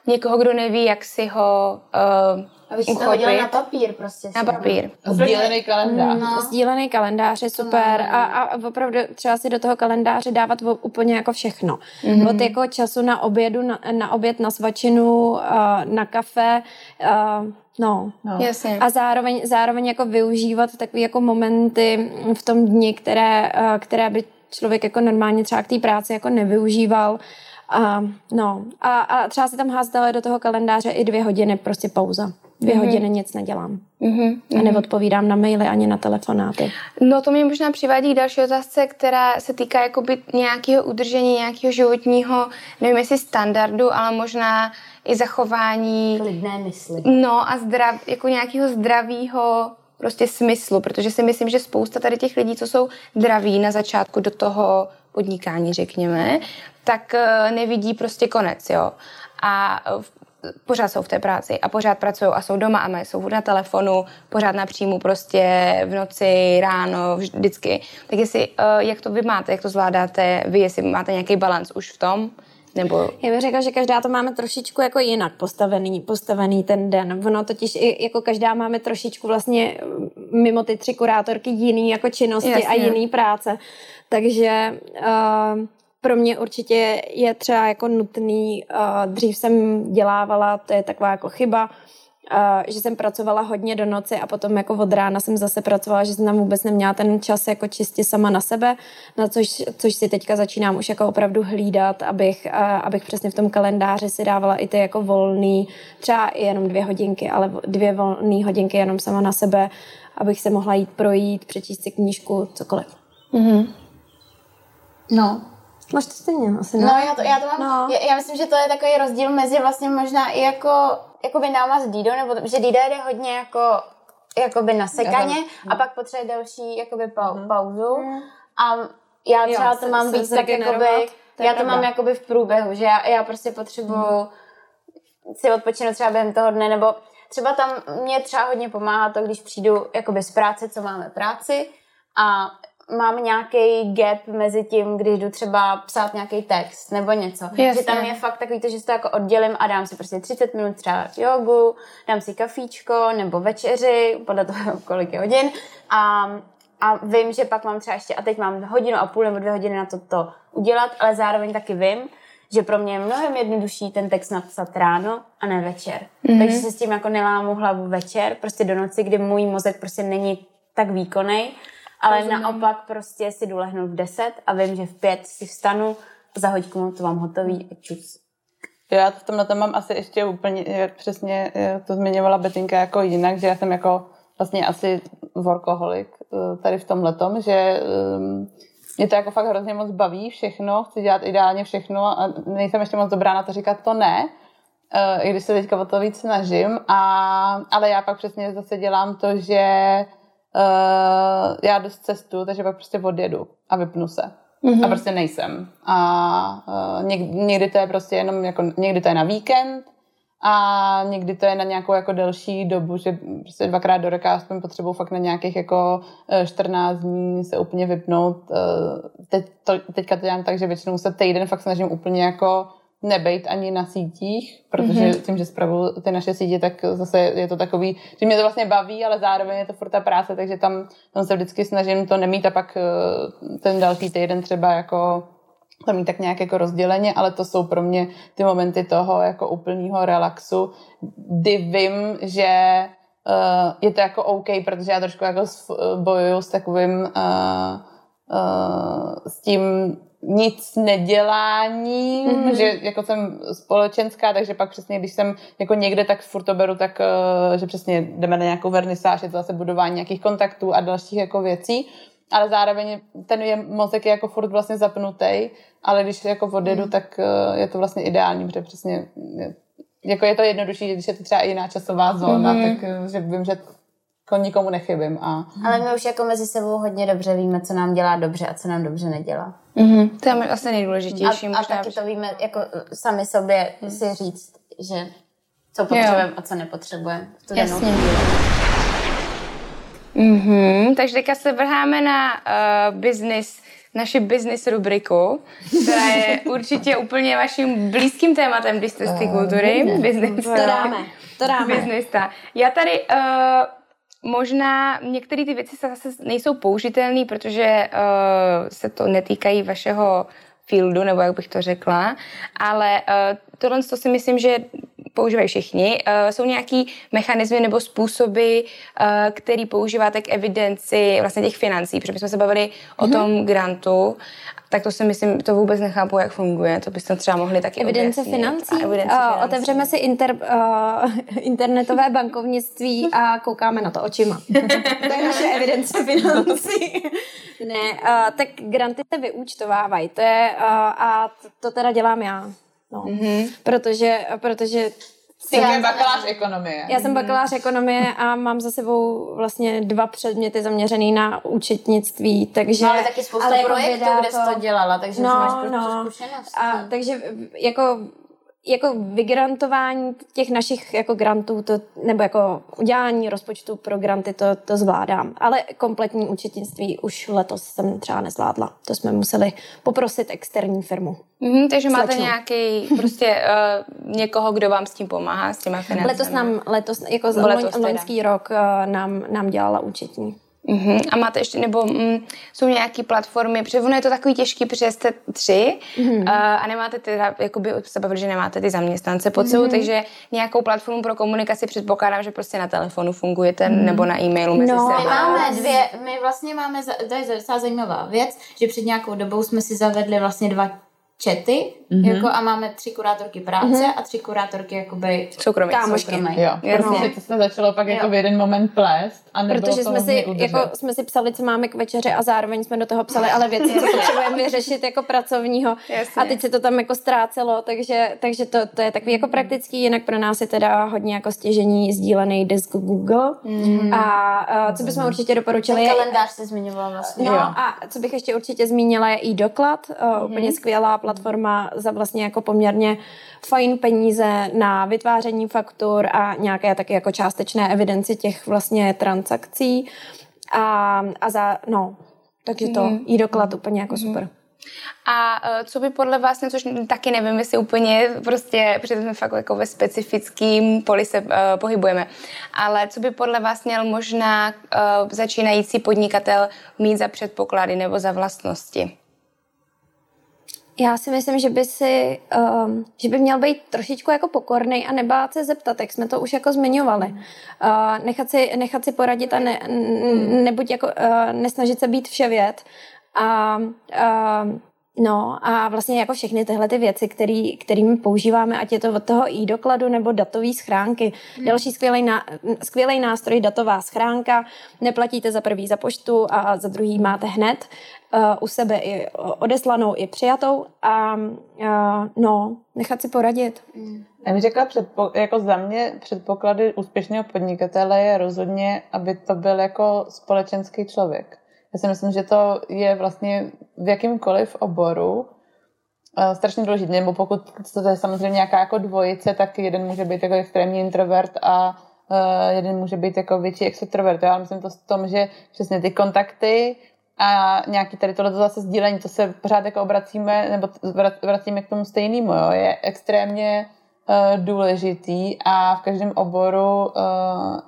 někoho, kdo neví, jak si ho uchopit? Abych si to hodila na papír prostě. Na papír. Sdílený kalendář. No. Sdílený kalendář je super a opravdu třeba si do toho kalendáře dávat úplně jako všechno. Mm-hmm. Od jako času na obědu, na oběd, na svačinu, na kafe, no. Jasně. A zároveň jako využívat takové jako momenty v tom dni, které by člověk jako normálně třeba k té práci jako nevyužíval. A třeba si tam házela do toho kalendáře i 2 hodiny prostě pauza. 2 hodiny nic nedělám. A neodpovídám na maily ani na telefonáty. No to mě možná přivádí k další otázce, která se týká jakoby nějakého udržení, nějakého životního, nevím jestli standardu, ale možná i zachování... Klidné mysli. No a jako nějakého zdravého prostě smyslu, protože si myslím, že spousta tady těch lidí, co jsou draví na začátku do toho podnikání, řekněme, tak nevidí prostě konec, jo. A pořád jsou v té práci a pořád pracují a jsou doma a jsou na telefonu, pořád na příjmu prostě v noci, ráno, vždycky. Tak jestli, jak to vy máte, jak to zvládáte vy, jestli máte nějaký balanc už v tom? Nebo... Já bych řekla, že každá to máme trošičku jako jinak postavený ten den. Ono totiž i jako každá máme trošičku vlastně mimo ty 3 kurátorky jiný jako činnosti. Jasně. A jiný práce. Takže pro mě určitě je třeba jako nutný, dřív jsem dělávala, to je taková jako chyba, že jsem pracovala hodně do noci a potom jako od rána jsem zase pracovala, že jsem tam vůbec neměla ten čas jako čistě sama na sebe, na což si teďka začínám už jako opravdu hlídat, abych přesně v tom kalendáři si dávala i ty jako volný, třeba i jenom 2 hodinky, ale 2 volné hodinky jenom sama na sebe, abych se mohla jít projít, přečíst si knížku, cokoliv. Mm-hmm. No. Máš to stejně asi, ne? No, já to mám. No. Já myslím, že to je takový rozdíl mezi vlastně možná i jako by náma s Dídou, nebo že Dída jde hodně jako by nasekaně a pak potřebuje další jakoby pauzu. A já třeba to mám být tak jakoby, já to mám jakoby v průběhu, že já prostě potřebuju si odpočinout třeba během toho dne, nebo třeba tam mě třeba hodně pomáhá to, když přijdu jakoby z práce, co máme práci a mám nějaký gap mezi tím, když jdu třeba psát nějaký text nebo něco. Jasně. Že tam je fakt takový to, že si to jako oddělím a dám si prostě 30 minut třeba jogu, dám si kafíčko nebo večeři, podle toho, kolik je hodin. A vím, že pak mám třeba ještě, a teď mám 1,5 hodiny nebo 2 hodiny na to udělat, ale zároveň taky vím, že pro mě je mnohem jednodušší ten text napsat ráno a ne večer. Mm-hmm. Takže se s tím jako nelámu hlavu večer, prostě do noci, kdy můj mozek prostě není tak výkonný. Ale rozumím. Naopak prostě si jdu lehnout v 10 a vím, že v 5 si vstanu, za hoďku to mám hotový a čus. Já to v tomhle mám asi ještě úplně přesně, to zmiňovala Betinka jako jinak, že já jsem jako vlastně asi workoholik tady v tomhletom, že mě to jako fakt hrozně moc baví všechno, chci dělat ideálně všechno a nejsem ještě moc dobrá na to říkat to ne, i když se teďka o to víc snažím, ale já pak přesně zase dělám to, že já dost cestu, takže pak prostě odjedu a vypnu se. Mm-hmm. A prostě nejsem. A někdy to je prostě jenom jako, někdy to je na víkend a někdy to je na nějakou jako delší dobu, že prostě 2x do roka aspoň potřebuji fakt na nějakých jako 14 dní se úplně vypnout. Teďka to dělám tak, že většinou se týden fakt snažím úplně jako nebejt ani na sítích, protože tím, že spravuju ty naše sítě, tak zase je to takový, že mě to vlastně baví, ale zároveň je to furt ta práce, takže tam se vždycky snažím to nemít a pak ten další týden třeba jako to mít tak nějak jako rozděleně, ale to jsou pro mě ty momenty toho jako úplného relaxu, kdy vím, že je to jako OK, protože já trošku jako bojuju s takovým s tím nic neděláním, že jako jsem společenská, takže pak přesně, když jsem jako někde, tak furt to beru tak, že přesně jdeme na nějakou vernisáž, je to zase budování nějakých kontaktů a dalších jako věcí, ale zároveň ten mozek je jako furt vlastně zapnutý, ale když jako odjedu, tak je to vlastně ideální, protože přesně jako je to jednodušší, když je to třeba jiná časová zóna, tak že vím, že nikomu nechybím. Ale my už jako mezi sebou hodně dobře víme, co nám dělá dobře a co nám dobře nedělá. Mm-hmm. To je asi nejdůležitější. A taky to víme jako sami sobě si říct, že co potřebujeme a co nepotřebujeme. Jasně. Mm-hmm. Takže teďka se vrháme na business, naši business rubriku, která je určitě úplně vaším blízkým tématem, když jste z té kultury. To dáme. Businessa. Já tady... Možná některé ty věci se zase nejsou použitelné, protože se to netýkají vašeho fieldu, nebo jak bych to řekla, ale tohle to si myslím, že používají všichni. Jsou nějaký mechanismy nebo způsoby, který používáte k evidenci vlastně těch financí, protože my jsme se bavili o tom grantu, tak to si myslím, to vůbec nechápu, jak funguje, to byste třeba mohli taky evidence objasnit. Evidence financí? Otevřeme si internetové bankovnictví a koukáme na to očima. To je naše evidence financí. Tak granty se vyúčtovávají, to je, a to teda dělám já. No. Mm-hmm. Protože jsem bakalář ekonomie. Já jsem bakalář ekonomie a mám za sebou vlastně 2 předměty zaměřený na účetnictví, takže... No, ale taky spousta projektů, kde jsi to dělala, takže máš prostě zkušenost. Takže jako vygrantování těch našich jako grantů, to, nebo jako udělání rozpočtu pro granty, to zvládám. Ale kompletní účetnictví už letos jsem třeba nezvládla. To jsme museli poprosit externí firmu. Takže máte nějaký prostě někoho, kdo vám s tím pomáhá, s těma financemi? Loňský rok nám dělala účetní. Uhum. A máte ještě, nebo jsou nějaké platformy, protože ono je to takový těžký, protože jste 3 a nemáte teda, jakoby se bavili, že nemáte ty zaměstnance pod sebou, takže nějakou platformu pro komunikaci předpokládám, že prostě na telefonu fungujete nebo na e-mailu mezi sebou. My vlastně máme, to je docela zajímavá věc, že před nějakou dobou jsme si zavedli vlastně 2 chaty, jako a máme 3 kurátorky práce a 3 kurátorky jakoby soukromých. Protože to se začalo pak jako v jeden moment plést a nebylo to hodně udržet. Jako jsme si psali, co máme k večeři a zároveň jsme do toho psali, ale věci, co potřebujeme vyřešit jako pracovního. Jasně. A teď se to tam jako ztrácelo, takže to je takový jako praktický, jinak pro nás je teda hodně jako stěžení sdílený disk Google. A co bychom určitě doporučili... Ten kalendář se zmiňoval vlastně. A co bych ještě určitě zmínila je i doklad, úplně skvělá platforma za vlastně jako poměrně fajn peníze na vytváření faktur a nějaké taky jako částečné evidenci těch vlastně transakcí takže to i doklad úplně jako super. A co by podle vás, což taky nevím, jestli úplně prostě, protože jsme fakt jako ve specifickém poli se pohybujeme, ale co by podle vás měl možná začínající podnikatel mít za předpoklady nebo za vlastnosti? Já si myslím, že by měl být trošičku jako pokornej a nebát se zeptat, jak jsme to už jako zmiňovali. Nechat si poradit a nebuď jako nesnažit se být vševěd. A vlastně jako všechny tyhle ty věci, kterými používáme, ať je to od toho e-dokladu nebo datové schránky. Další skvělý nástroj, datová schránka. Neplatíte za první za poštu a za druhý máte hned u sebe i odeslanou, i přijatou a nechat si poradit. Já bych řekla, jako za mě předpoklady úspěšného podnikatele je rozhodně, aby to byl jako společenský člověk. Já si myslím, že to je vlastně v jakýmkoliv oboru strašně důležité, nebo pokud to je samozřejmě nějaká jako dvojice, tak jeden může být jako extrémní introvert a jeden může být jako větší extrovert. Já myslím to v tom, že přesně ty kontakty a nějaký tady tohle zase sdílení, to se pořád jako obracíme, nebo vracíme k tomu stejnému, jo, je extrémně důležitý a v každém oboru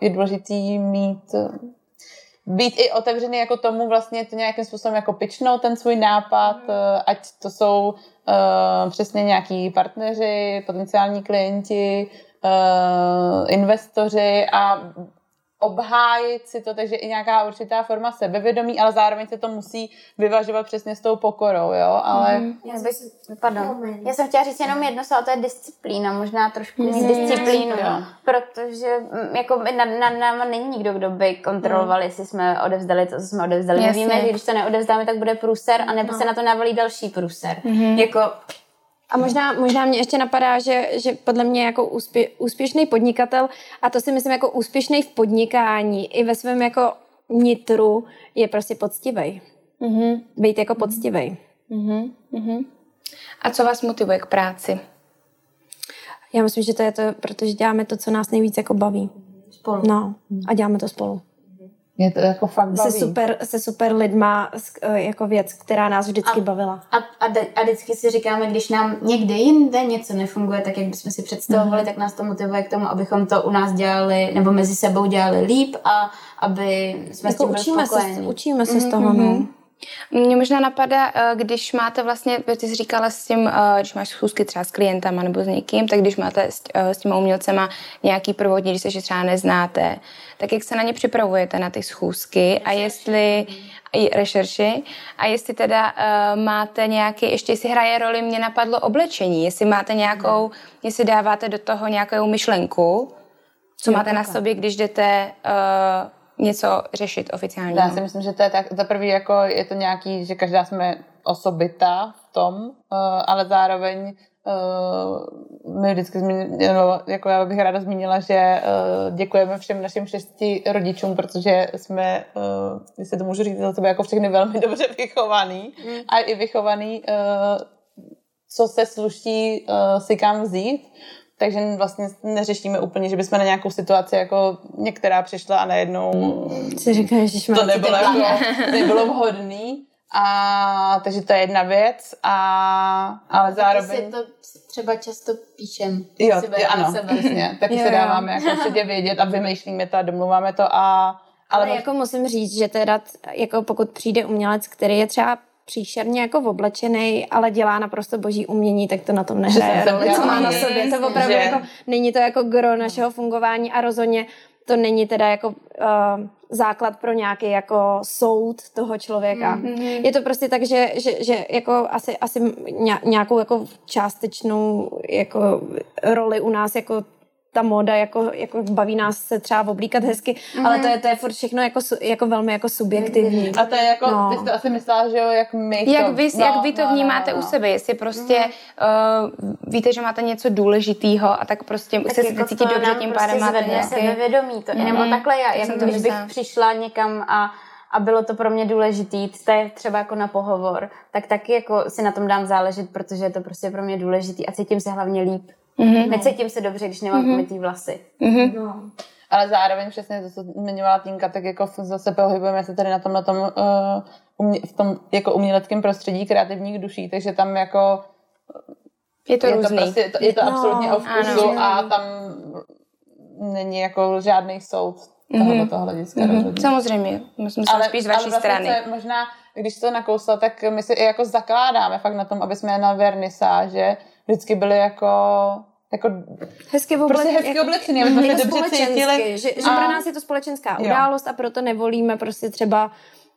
je důležitý mít... Být i otevřený jako tomu vlastně to nějakým způsobem jako pitchnout ten svůj nápad, ať to jsou přesně nějaký partneři, potenciální klienti, investoři a obhájit si to, takže i nějaká určitá forma sebevědomí, ale zároveň se to musí vyvažovat přesně s tou pokorou, jo, ale... Já jsem chtěla říct jenom jedno, a to je disciplína, možná trošku mít disciplínu, protože jako na náma není nikdo, kdo by kontroloval, jestli jsme odevzdali to, co jsme odevzdali. My víme, že když to neodevzdáme, tak bude průser, anebo se na to navalí další průser. Jako... A možná mě ještě napadá, že podle mě jako úspěšný podnikatel, a to si myslím jako úspěšný v podnikání, i ve svém jako nitru, je prostě poctivej. Mm-hmm. Bejt jako poctivej. Mm-hmm. Mm-hmm. A co vás motivuje k práci? Já myslím, že to je to, protože děláme to, co nás nejvíc jako baví. Spolu. No, a děláme to spolu. Mě to jako fakt baví. Se super lidma jako věc, která nás vždycky bavila. A vždycky si říkáme, když nám někde jinde něco nefunguje, tak jak bychom si představovali, tak nás to motivuje k tomu, abychom to u nás dělali, nebo mezi sebou dělali líp a aby jsme jako s tím byli spokojeni. Učíme se z toho, no. Mně možná napadá, když máte vlastně, ty jsi říkala s tím, když máš schůzky třeba s klientama nebo s někým, tak když máte s těma umělcema nějaký prvotní, když se že třeba neznáte, tak jak se na ně připravujete na ty schůzky a jestli i rešerši a jestli teda máte nějaký, ještě jestli hraje roli, mě napadlo oblečení, jestli máte nějakou, jestli dáváte do toho nějakou myšlenku, co máte na sobě, když jdete něco řešit oficiálně. Já si myslím, že to je tak, za prvý jako je to nějaký, že každá jsme osobitá v tom, ale zároveň my vždycky jako já bych ráda zmínila, že děkujeme všem našim 6 rodičům, protože jsme, jestli to můžu říct za sebe, jako všechny velmi dobře vychovaný a i vychovaný, co se sluší si kam vzít. Takže vlastně neřešíme úplně, že bychom na nějakou situaci jako některá přišla a najednou to nebylo vhodný. A takže to je jedna věc, ale zároveň... Taky si to třeba často píšem. Jo, ano, přesně. Taky se dáváme jako určitě vědět a vymýšlíme to a domluváme to. Ale jako musím říct, že teda jako pokud přijde umělec, který je třeba příšerně jako oblečenej, ale dělá naprosto boží umění, tak to na tom nehraje roli, co má na sobě. To opravdu jako, není to jako gro našeho fungování a rozhodně to není teda jako základ pro nějaký jako soud toho člověka. Mm-hmm. Je to prostě tak, že jako asi nějakou jako částečnou jako roli u nás jako ta móda, jako baví nás se třeba oblíkat hezky, ale to je furt všechno jako velmi jako subjektivní. A to je jako, no. Ty jsi to asi myslela, že jo, jak my to... Jak vy to vnímáte u sebe, jestli prostě víte, že máte něco důležitýho a tak prostě tak se jako cítí dobře, tím pádem prostě máte nějaké... sebevědomí to. Nebo takhle já jako když bych přišla někam a bylo to pro mě důležitý, to je třeba jako na pohovor, tak taky jako si na tom dám záležet, protože je to prostě pro mě důležitý a cítím se hlavně líp. Mm-hmm. Necítím se dobře, když nemám umytý vlasy. Mm-hmm. No. Ale zároveň přesně to, co zmiňovala Týnka, tak jako zase pohybujeme se tady na tom v tom jako uměleckém prostředí kreativních duší, takže tam jako je to různý. Prostě, je to absolutně o vkusu a tam není jako žádný soud toho hlediska. Samozřejmě, myslím si spíš z vaší strany. Ale vlastně možná, když to nakousla, tak my si i jako zakládáme fakt na tom, aby jsme na vernisáže vždycky byly jako hezky oblečený, aby jsme se dobře cítili. Že pro nás je to společenská událost a proto nevolíme prostě třeba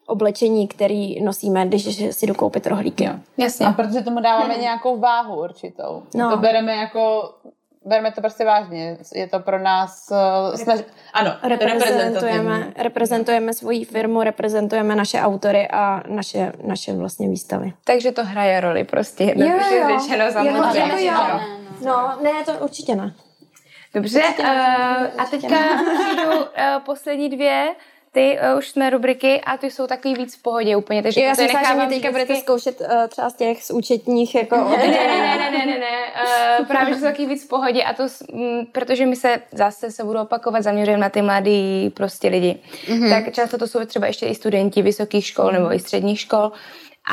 oblečení, který nosíme, když si jdu koupit rohlíky. Jasně. A protože tomu dáváme nějakou váhu určitou. No. To bereme to prostě vážně. Je to pro nás... Reprezentujeme svoji firmu, reprezentujeme naše autory a naše vlastně výstavy. Takže to hraje roli prostě. Jo. Řečeno samozřejmě. Ne, to určitě ne. Dobře. Určitě ne, a teďka přijdu poslední dvě. Ty už jsme rubriky a ty jsou takový víc v pohodě úplně. Takže já si myslím, že mě teďka budete zkoušet třeba z těch z účetních. Jako... Ne. Právě, že jsou takový víc v pohodě a to, protože my se zase se budou opakovat, zaměřujeme na ty mladý prostě lidi. Mm-hmm. Tak často to jsou třeba ještě i studenti vysokých škol nebo i středních škol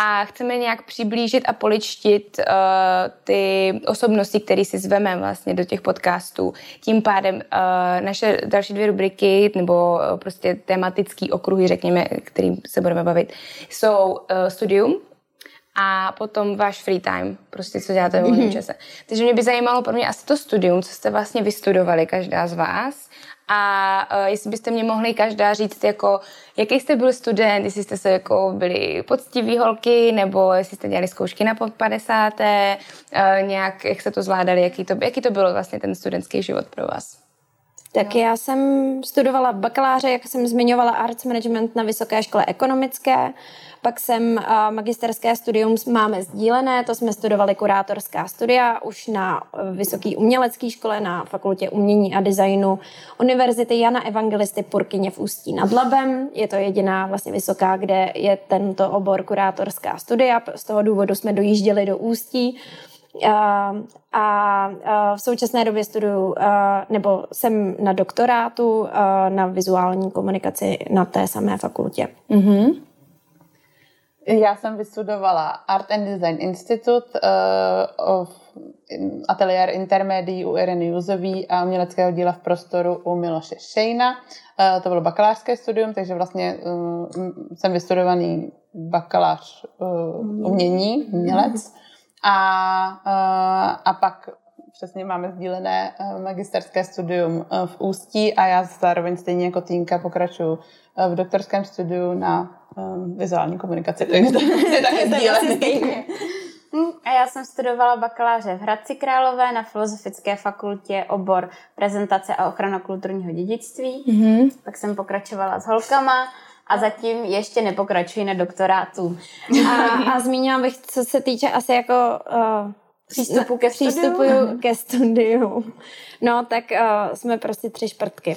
a chceme nějak přiblížit a poličtit ty osobnosti, které si zveme vlastně do těch podcastů. Tím pádem naše další dvě rubriky nebo prostě tematický okruhy, řekněme, kterým se budeme bavit, jsou studium a potom váš free time, prostě co děláte ve volném čase. Takže mě by zajímalo pro mě asi to studium, co jste vlastně vystudovali každá z vás. A jestli byste mě mohli každá říct, jako, jaký jste byl student, jestli jste se jako byli poctivý holky, nebo jestli jste dělali zkoušky na pod 50. Nějak, jak se to zvládali, jaký to bylo vlastně ten studentský život pro vás? Tak já jsem studovala bakaláře, jak jsem zmiňovala, Arts Management na Vysoké škole ekonomické, pak jsem magisterské studium máme sdílené, to jsme studovali kurátorská studia už na Vysoké umělecké škole na Fakultě umění a designu Univerzity Jana Evangelisty Purkyně v Ústí nad Labem. Je to jediná vlastně vysoká, kde je tento obor kurátorská studia, z toho důvodu jsme dojížděli do Ústí. A v současné době studuju, nebo jsem na doktorátu na vizuální komunikaci na té samé fakultě. Mm-hmm. Já jsem vystudovala Art and Design Institute of Ateliér intermédií u Ireny Juzový a uměleckého díla v prostoru u Miloše Šejna. To bylo bakalářské studium, takže vlastně jsem vystudovaný bakalář umění, umělec. A pak přesně máme sdílené magisterské studium v Ústí a já zároveň stejně jako Týnka pokračuju v doktorském studiu na vizuální komunikaci. Takže to je taky sdílené. A já jsem studovala bakaláře v Hradci Králové na Filozofické fakultě obor prezentace a ochrana kulturního dědictví. Mm-hmm. Pak jsem pokračovala s holkama. A zatím ještě nepokračuji na doktorátu. A zmínila bych, co se týče asi jako přístupu ke studiu. No, tak jsme prostě tři šprtky.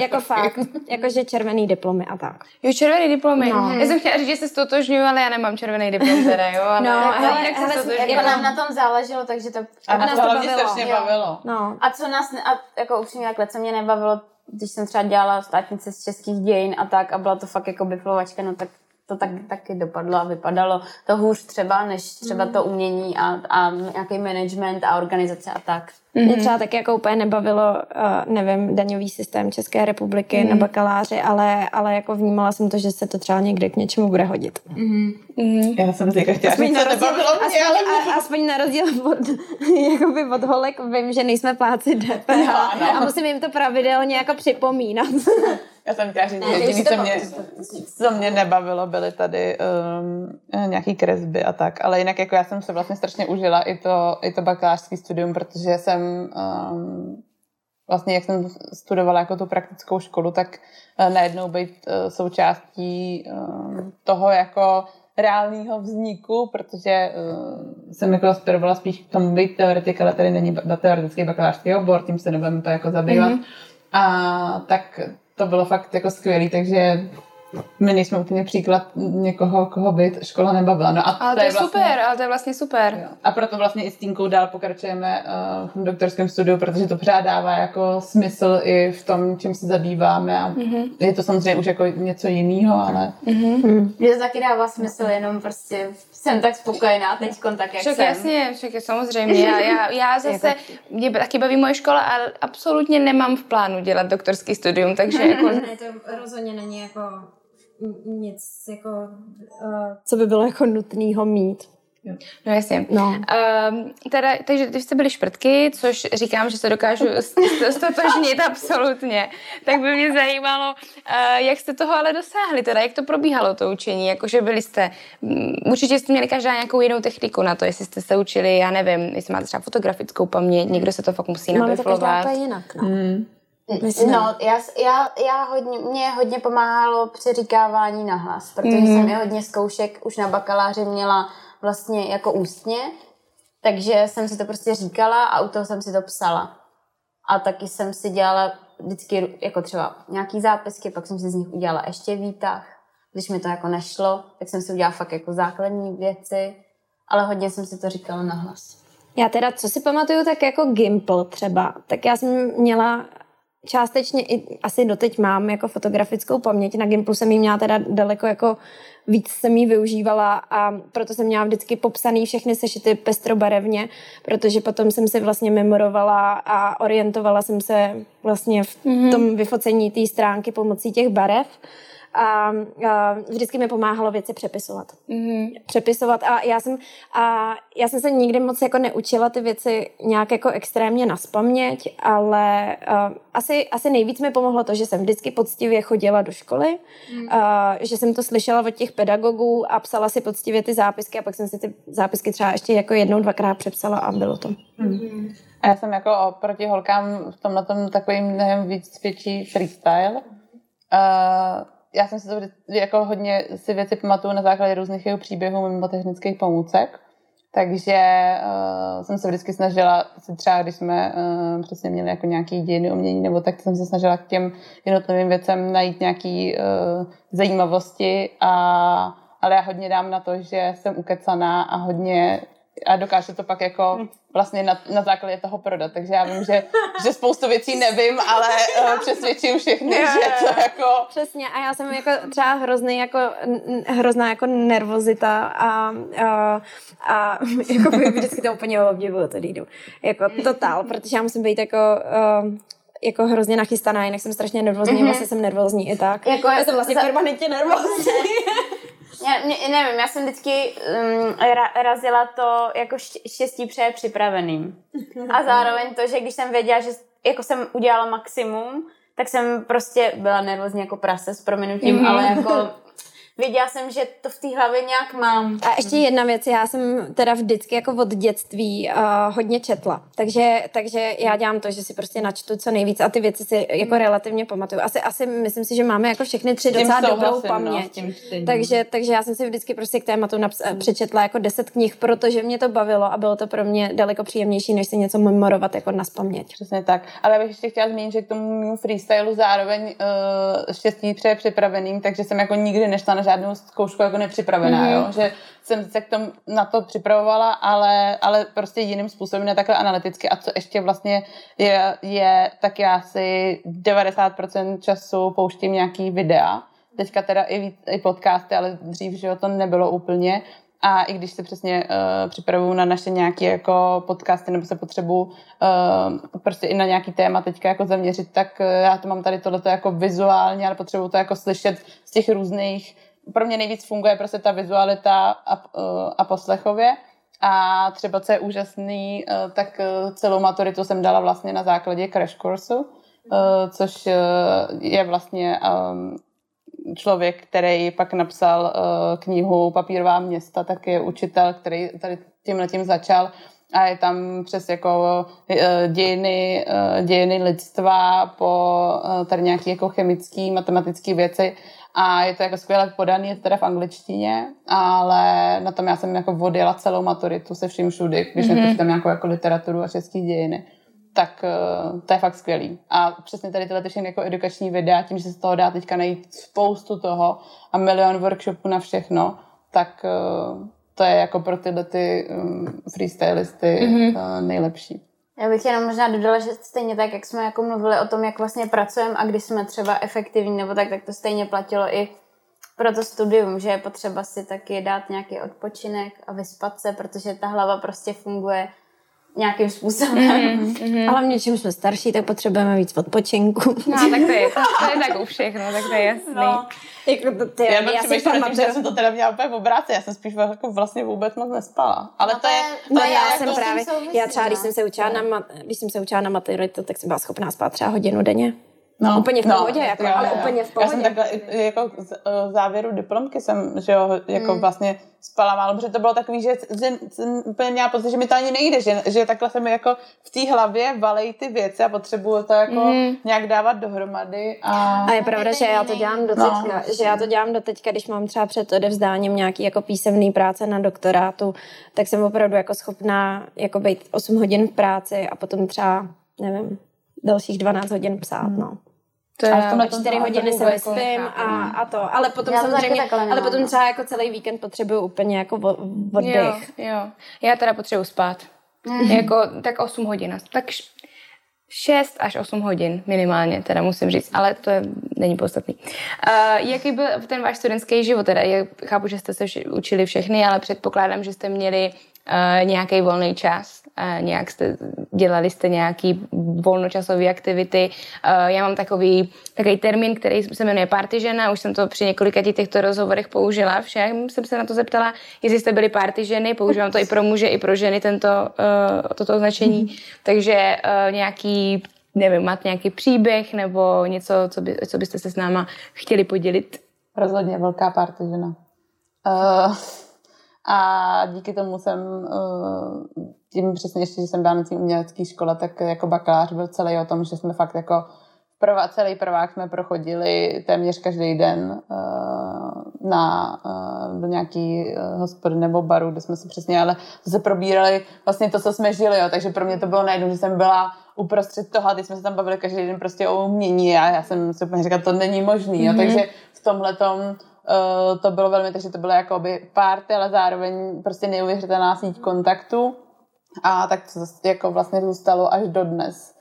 Jako fakt. Jakože červený diplomy a tak. Jo, červený diplomy. No. Já jsem chtěla říct, že se stotožňuju, ale já nemám červený diplom teda, jo. Ale no, ale jako nám na tom záleželo, takže to... A nás to bavilo. No. A co nás, jako upřímně takhle, co mě nebavilo, když jsem třeba dělala státnice z českých dějin a tak a byla to fakt jako biflovačka, no tak to taky dopadlo a vypadalo to hůř třeba, než třeba to umění a nějaký management a organizace a tak. Mm-hmm. Mě třeba taky jako úplně nebavilo, nevím, daňový systém České republiky na bakaláři, ale jako vnímala jsem to, že se to třeba někde k něčemu bude hodit. Mm-hmm. Mm-hmm. Já jsem si chtěla, že to nebavilo mě, aspoň na rozdíl od holek vím, že nejsme plátci DPH a musím jim to pravidelně jako připomínat. Já jsem chtěla říct, jediný, co mě nebavilo, byly tady nějaký kresby a tak, ale jinak jako já jsem se vlastně strašně užila i to bakalářský studium, protože jsem vlastně, jak jsem studovala jako tu praktickou školu, tak najednou být součástí toho jako reálného vzniku, protože jsem jako aspirovala spíš k tomu být teoretik, ale tady není teoretický bakalářský obor, tím se nebudeme to jako zabývat. Mm-hmm. A tak to bylo fakt jako skvělý, takže my nejsme úplně příklad někoho, koho by škola nebavila. No a ale to je vlastně, super, Jo. A proto vlastně i s Týnkou dál pokračujeme v doktorském studiu, protože to pořád dává jako smysl i v tom, čím se zabýváme. A je to samozřejmě už jako něco jiného, ale... Mně to taky dává smysl, jenom prostě jsem tak spokojená teďkon tak, jak však jsem. Jasně, však je samozřejmě. Já zase, mě taky baví moje škola, ale absolutně nemám v plánu dělat doktorský studium, takže jako... Ne, to rozhodně není jako... nic, jako, co by bylo jako nutného mít. No jasně. No. Teda, takže když jste byli šprtky, což říkám, že se dokážu stotožnit absolutně, tak by mě zajímalo, jak jste toho ale dosáhli, teda jak to probíhalo to učení, jakože byli jste, určitě jste měli každá nějakou jinou techniku na to, jestli jste se učili, já nevím, jestli máte třeba fotografickou paměť, někdo se to fakt musí nabiflovat. Máme to každá jinak, no. Myslím. No, mě hodně pomáhalo přeříkávání nahlas, protože jsem i hodně zkoušek už na bakaláři měla vlastně jako ústně, takže jsem si to prostě říkala a u toho jsem si to psala. A taky jsem si dělala vždycky jako třeba nějaký zápisky, pak jsem si z nich udělala ještě výtah. Když mi to jako nešlo, tak jsem si udělala fakt jako základní věci, ale hodně jsem si to říkala nahlas. Já teda, co si pamatuju, tak jako Gimpl třeba, tak já jsem měla... Částečně i asi doteď mám jako fotografickou paměť. Na Gimplu jsem ji měla teda daleko jako víc jsem ji využívala a proto jsem měla vždycky popsaný všechny sešity pestrobarevně, protože potom jsem si vlastně memorovala a orientovala jsem se vlastně v tom vyfocení té stránky pomocí těch barev. A vždycky mi pomáhalo věci přepisovat. A já jsem se nikdy moc jako neučila ty věci nějak jako extrémně nazpaměť, ale asi nejvíc mi pomohlo to, že jsem vždycky poctivě chodila do školy, že jsem to slyšela od těch pedagogů a psala si poctivě ty zápisky a pak jsem si ty zápisky třeba ještě jako jednou, dvakrát přepsala a bylo to. A já jsem jako oproti holkám v tomhletom takovým nevím, víc větší freestyle. Já jsem si to jako hodně si věci pamatuju na základě různých jeho příběhů mimo technických pomůcek. Takže jsem se vždycky snažila, třeba když jsme přesně měli jako nějaké dějiny umění, nebo tak jsem se snažila k těm jednotlivým věcem najít nějaké zajímavosti, ale já hodně dám na to, že jsem ukecaná a hodně a dokážu to pak jako vlastně na základě toho prodat. Takže já vím, že spoustu věcí nevím, ale přesvědčím všechny, že to jako... Přesně, a já jsem jako třeba hrozná jako nervozita a jako vždycky to úplně obdivuju, to jdu. Jako totál, protože já musím být jako hrozně nachystaná, jinak jsem strašně nervózní, vlastně jsem nervózní i tak. Jako já jsem vlastně permanentně nervózní. Já nevím, já jsem vždycky razila to, jako štěstí přeje připraveným. A zároveň to, že když jsem věděla, že jako jsem udělala maximum, tak jsem prostě byla nervózní jako prase s prominutím, ale jako věděla jsem, že to v té hlavě nějak mám. A ještě jedna věc, já jsem teda vždycky jako od dětství hodně četla, takže já dělám to, že si prostě načtu co nejvíc a ty věci si jako relativně pamatuju. Asi myslím si, že máme jako všechny tři docela dobrou paměť. No, takže já jsem si vždycky prostě k tématu přečetla jako 10 knih, protože mě to bavilo a bylo to pro mě daleko příjemnější, než si něco memorovat jako nazpaměť. Přesně tak. Ale já bych ještě chtěla zmínit, že k tomu freestylu zároveň štěstí přeje připraveným, takže jsem jako nikdy nešla žádnou zkoušku jako nepřipravená, jo? Že jsem se k tomu na to připravovala, ale prostě jiným způsobem, ne takhle analyticky. A co ještě vlastně je tak já si 90% času pouštím nějaký videa. Teďka teda i podcasty, ale dřív, že to nebylo úplně. A i když se přesně připravuju na naše nějaké jako podcasty nebo se potřebuju prostě i na nějaký téma teďka jako zaměřit, tak já to mám tady tohleto jako vizuálně, ale potřebuju to jako slyšet z těch různých. Pro mě nejvíc funguje prostě ta vizualita a poslechově. A třeba, co je úžasný, tak celou maturitu jsem dala vlastně na základě crash kursu, což je vlastně člověk, který pak napsal knihu Papírová města, tak je učitel, který tady tímhletím začal. A je tam přes jako dějiny lidstva po tady nějaké jako chemické, matematické věci. A je to jako skvěle podaný, je to teda v angličtině, ale na tom já jsem jako odjela celou maturitu se vším všudy, když nepočítám nějakou jako literaturu a české dějiny. Tak to je fakt skvělý. A přesně tady tyhle všechny jako edukační videa, tím, že se z toho dá teďka najít spoustu toho a milion workshopů na všechno, tak to je jako pro tyhle ty freestylisty nejlepší. Já bych jenom možná dodala, že stejně tak, jak jsme jako mluvili o tom, jak vlastně pracujeme a když jsme třeba efektivní nebo tak to stejně platilo i pro to studium, že je potřeba si taky dát nějaký odpočinek a vyspat se, protože ta hlava prostě funguje nějakým způsobem. Ale hlavně, čím jsme starší, tak potřebujeme víc odpočinku. No, tak to je tak u všech, no, tak to je jasný. No. Já přemýšlím nad tím, že jsem to teda měla úplně v obráci, já jsem spíš jako vlastně vůbec moc nespala. Ale no to je... Já třeba, když jsem se učila na maturitu, tak jsem byla schopná spát třeba hodinu denně. No, úplně v pohodě, no, jako, ale úplně v pohodě. Já jsem takhle, jako závěru diplomky jsem, že jo, jako vlastně spala málo, protože to bylo takový, že jsem úplně měla pocit, že mi to ani nejde, že takhle se mi jako v té hlavě valej ty věci a potřebuju to jako nějak dávat dohromady. A je pravda, že já to dělám doteďka, když mám třeba před odevzdáním nějaký jako písemný práce na doktorátu, tak jsem opravdu jako schopná jako být 8 hodin v práci a potom třeba, nevím, dalších 12 hodin psát, no. A 4 hodiny se vyspím a to. Ale potom samozřejmě třeba jako celý víkend potřebuju úplně jako oddych. Jo. Já teda potřebuju spát. Jako tak 8 hodin. Tak 6 až 8 hodin minimálně, teda musím říct. Ale to není podstatný. Jaký byl ten váš studentský život? Teda? Já chápu, že jste se učili všechny, ale předpokládám, že jste měli nějaký volný čas. Dělali jste nějaký volnočasové aktivity. Já mám takový termín, který se jmenuje party žena, už jsem to při několika těchto rozhovorech použila, všem jsem se na to zeptala, jestli jste byli party ženy, používám to i pro muže, i pro ženy toto označení, takže máte nějaký příběh nebo něco, co byste se s náma chtěli podělit? Rozhodně velká party žena. A díky tomu jsem, tím přesně ještě, že jsem byla na té umělecké škole, tak jako bakalář byl celý o tom, že jsme fakt jako celý prvák jsme prochodili téměř každý den do nějaký hospody nebo baru, kde jsme se přesně, ale se probírali vlastně to, co jsme žili, jo. Takže pro mě to bylo najednou, že jsem byla uprostřed toho a teď jsme se tam bavili každý den prostě o umění a já jsem si úplně říkala, to není možný, jo. Takže v tomhletom to bylo velmi, takže to bylo jakoby party, ale zároveň prostě neuvěřitelná síť kontaktů a tak to jako vlastně zůstalo až do dnes.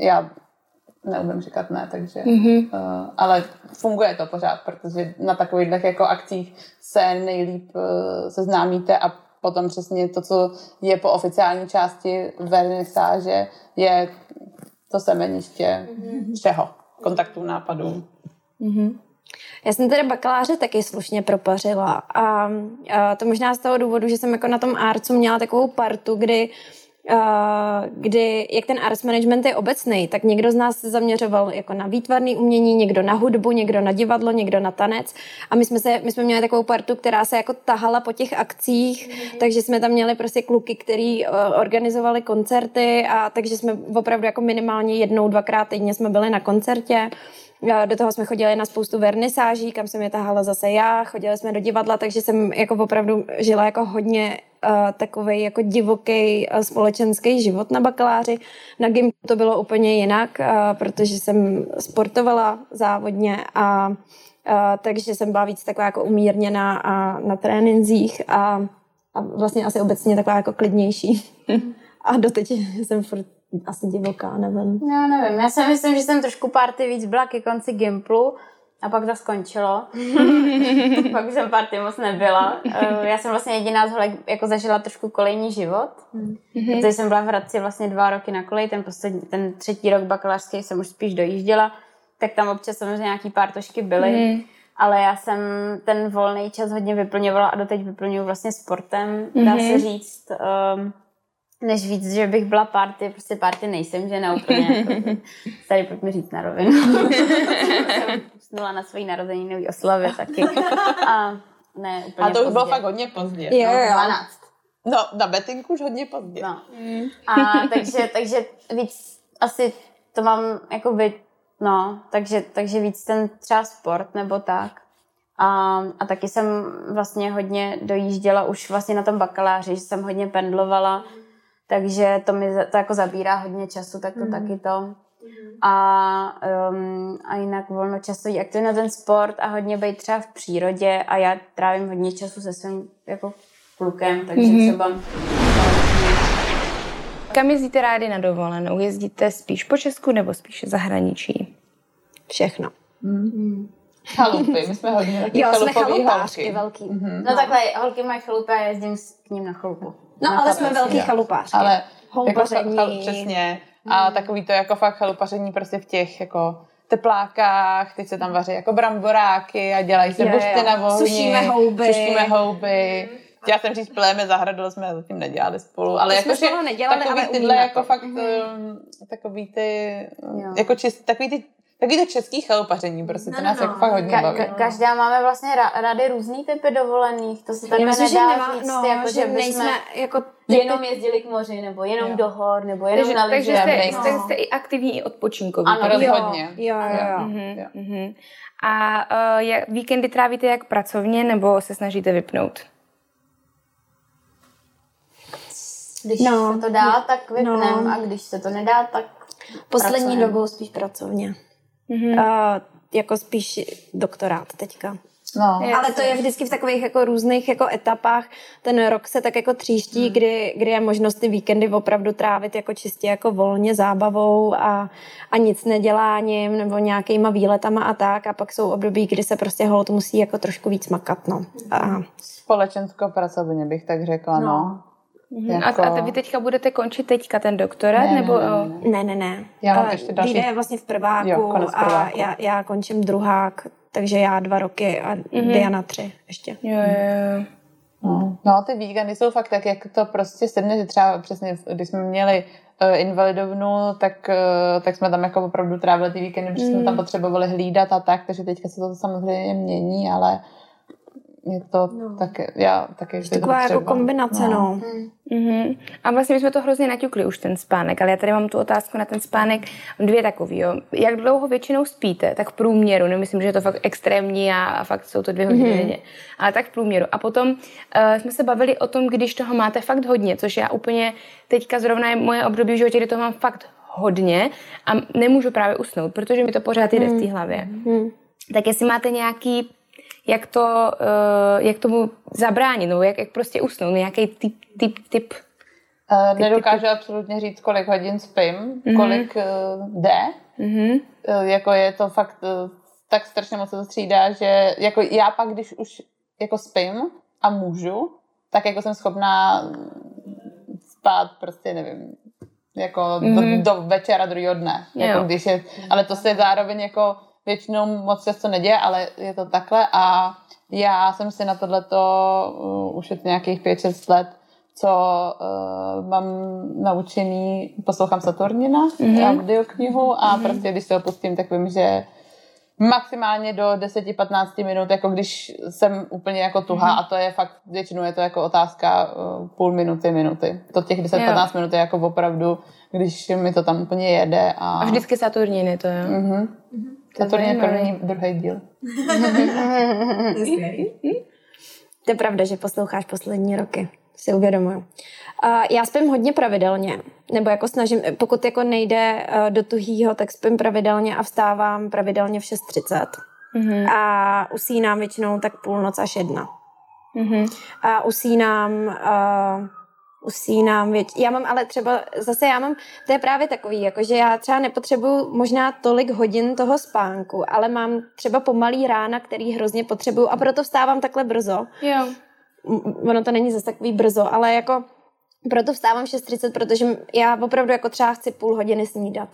Já neumím říkat ne, takže ale funguje to pořád, protože na takových jako akcích se nejlíp seznámíte a potom přesně to, co je po oficiální části vernisáže, je to semeniště všeho, kontaktů, nápadů. Já jsem teda bakaláře taky slušně propařila a to možná z toho důvodu, že jsem jako na tom Artsu měla takovou partu, kdy jak ten Arts Management je obecný, tak někdo z nás se zaměřoval jako na výtvarné umění, někdo na hudbu, někdo na divadlo, někdo na tanec a my jsme měli takovou partu, která se jako tahala po těch akcích, takže jsme tam měli prostě kluky, který organizovali koncerty a takže jsme opravdu jako minimálně jednou, dvakrát týdně jsme byli na koncertě. Do toho jsme chodili na spoustu vernisáží, kam jsem je tahala zase já, chodili jsme do divadla, takže jsem jako opravdu žila jako hodně takovej jako divoký společenský život na bakaláři. Na gymku to bylo úplně jinak, protože jsem sportovala závodně a takže jsem byla víc taková jako umírněná a na tréninzích a vlastně asi obecně taková jako klidnější. A doteď jsem furt asi divoká, nevím. Já nevím, já si myslím, že jsem trošku party víc byla ke konci gymplu a pak to skončilo. Pak už jsem party moc nebyla. Já jsem vlastně jediná z holek jako zažila trošku kolejní život, protože jsem byla v Hradci vlastně 2 roky na koleji, ten 3. rok bakalářský jsem už spíš dojížděla, tak tam občas samozřejmě nějaký pártošky byly, ale já jsem ten volný čas hodně vyplňovala a doteď vyplňuju vlastně sportem, dá se říct, než víc, že bych byla party, prostě party nejsem, že na úplně. Tady pojďme říct na rovinu. Jsem usnula na svojí narozeninový oslavě taky. A ne, úplně a to už pozdě. Bylo fakt hodně pozdě. Yeah. No, 12. No, na betinku už hodně pozdě. No. A takže víc asi to mám jakoby, no, takže víc ten třeba sport nebo tak. A taky jsem vlastně hodně dojížděla už vlastně na tom bakaláři, že jsem hodně pendlovala. Takže to mi to jako zabírá hodně času, tak to taky to. A jinak volnočasový aktivně ten sport a hodně být třeba v přírodě a já trávím hodně času se svým jako klukem, takže třeba... Kam jezdíte rádi na dovolenou? Jezdíte spíš po Česku nebo spíš zahraničí? Všechno. Chalupy, my jsme hodně taky chalupový holky. Velký. No takhle, holky mají chalupy a jezdím k ním na chalupu. No, ale jsme velký chalupářky. Ale houpaření. Jako přesně. A takový to jako fakt chalupaření prostě v těch jako teplákách, teď se tam vaří jako bramboráky a dělají se bušty na vohni. Sušíme houby. Já jsem říct, plejeme zahradu, jsme zatím nedělali spolu. Ale jako, spolu nedělali, takový ale tyhle jako to. Fakt takový ty, jako čist, takový to český chalupaření, prostě to nás jako fakt hodně baví. Každá máme vlastně rádi různý typy dovolených, to se takhle nedá říct, že nejsme jako jenom jezdili k moři, nebo jenom do hor, nebo jenom na lyže. Takže jste i aktivní, i odpočinkoví. Ano, rozhodně. Jo. A víkendy trávíte jak pracovně, nebo se snažíte vypnout? Když se to dá, tak vypneme, a když se to nedá, tak poslední dobou spíš pracovně. Jako spíš doktorát teďka. Ale to je vždycky v takových jako různých jako etapách. Ten rok se tak jako tříští, kdy je možnost ty víkendy opravdu trávit jako čistě jako volně zábavou a nic neděláním nebo nějakýma výletama a tak. A pak jsou období, kdy se prostě holt musí jako trošku víc makat. Společensko pracovně bych tak řekla, no. Jako... A vy teďka budete končit ten doktorát? Ne. Já mám ještě další. Díde je vlastně v prváku, a já končím druhák, takže já 2 roky a Diana 3 ještě. Jo. No, ty víkendy jsou fakt tak, jak to prostě sedne, že třeba přesně, když jsme měli invalidovnu, tak jsme tam jako opravdu trávili ty víkendy, protože jsme tam potřebovali hlídat a tak, takže teďka se to samozřejmě mění, ale je to také, já také vždy taková jako kombinace, no. Mm-hmm. A vlastně my jsme to hrozně naťukli už ten spánek, ale já tady mám tu otázku na ten spánek, dvě takový, jo. Jak dlouho většinou spíte? Tak v průměru, nemyslím, že je to fakt extrémní a fakt jsou to 2 hodiny denně, ale tak v průměru. A potom jsme se bavili o tom, když toho máte fakt hodně, což já úplně teďka zrovna je moje období v životě, kdy toho mám fakt hodně a nemůžu právě usnout, protože mi to pořád jde v té hlavě. Tak jestli máte nějaký, jak tomu zabránit, nebo jak prostě usnout, nějaký tip? Nedokážu absolutně říct, kolik hodin spím, kolik jde. Jako je to fakt tak strašně moc se to střídá, že jako já pak, když už jako spím a můžu, tak jako jsem schopná spát prostě, nevím, jako do večera druhého dne. Jako když je, ale to se zároveň jako většinou moc často neděje, ale je to takhle a já jsem si na tohleto už od nějakých 5-6 let, co mám naučený, poslouchám Saturnina, audioknihu a prostě když se opustím, tak vím, že maximálně do 10-15 minut, jako když jsem úplně jako tuhá a to je fakt, většinou je to jako otázka půl minuty, minuty. To těch 10-15 minut je jako opravdu, když mi to tam úplně jede. A vždycky Saturniny to je. Saturn je první, druhý díl. To je pravda, že posloucháš poslední roky. Si uvědomuju. Já spím hodně pravidelně, nebo jako snažím, pokud jako nejde do tuhýho, tak spím pravidelně a vstávám pravidelně v 6:30. A usínám většinou tak půlnoc až 1. A usínám já mám ale třeba, zase já mám, to je právě takový, jakože já třeba nepotřebuju možná tolik hodin toho spánku, ale mám třeba pomalý rána, který hrozně potřebuju a proto vstávám takhle brzo. Jo. Ono to není zase takový brzo, ale jako proto vstávám 6:30, protože já opravdu jako třeba chci půl hodiny snídat.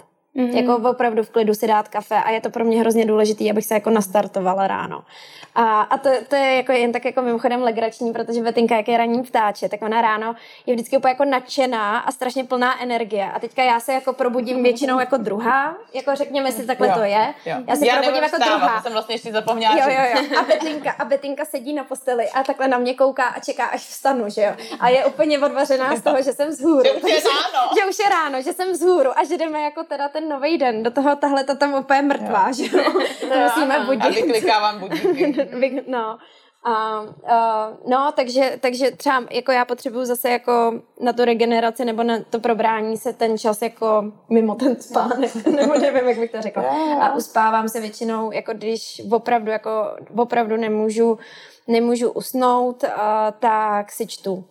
Jako opravdu v klidu si dát kafe a je to pro mě hrozně důležitý, abych se jako nastartovala ráno. A to je jako jen tak jako mimochodem legrační, protože Betinka, jak je ranní ptáče, tak ona ráno je vždycky úplně jako nadšená a strašně plná energie. A teďka já se jako probudím většinou jako druhá, jako řekněme si, takhle to je. Já se probudím jako druhá. To jsem vlastně ještě zapomněla. Jo. A Betinka sedí na posteli a takhle na mě kouká a čeká, až vstanu, že jo. A je úplně odvařená z toho, že jsem vzhůru. Že už je ráno, že jsem vzhůru a že jdeme jako teda ten nový den, do toho tahle to tam úplně mrtvá, že jo? To musíme budit. A vyklikávám budíky. Takže třeba jako já potřebuju zase jako na tu regeneraci nebo na to probrání se ten čas jako mimo ten spánek, nebo nevím, jak bych to řekla. A uspávám se většinou, jako když opravdu, nemůžu usnout, tak si čtu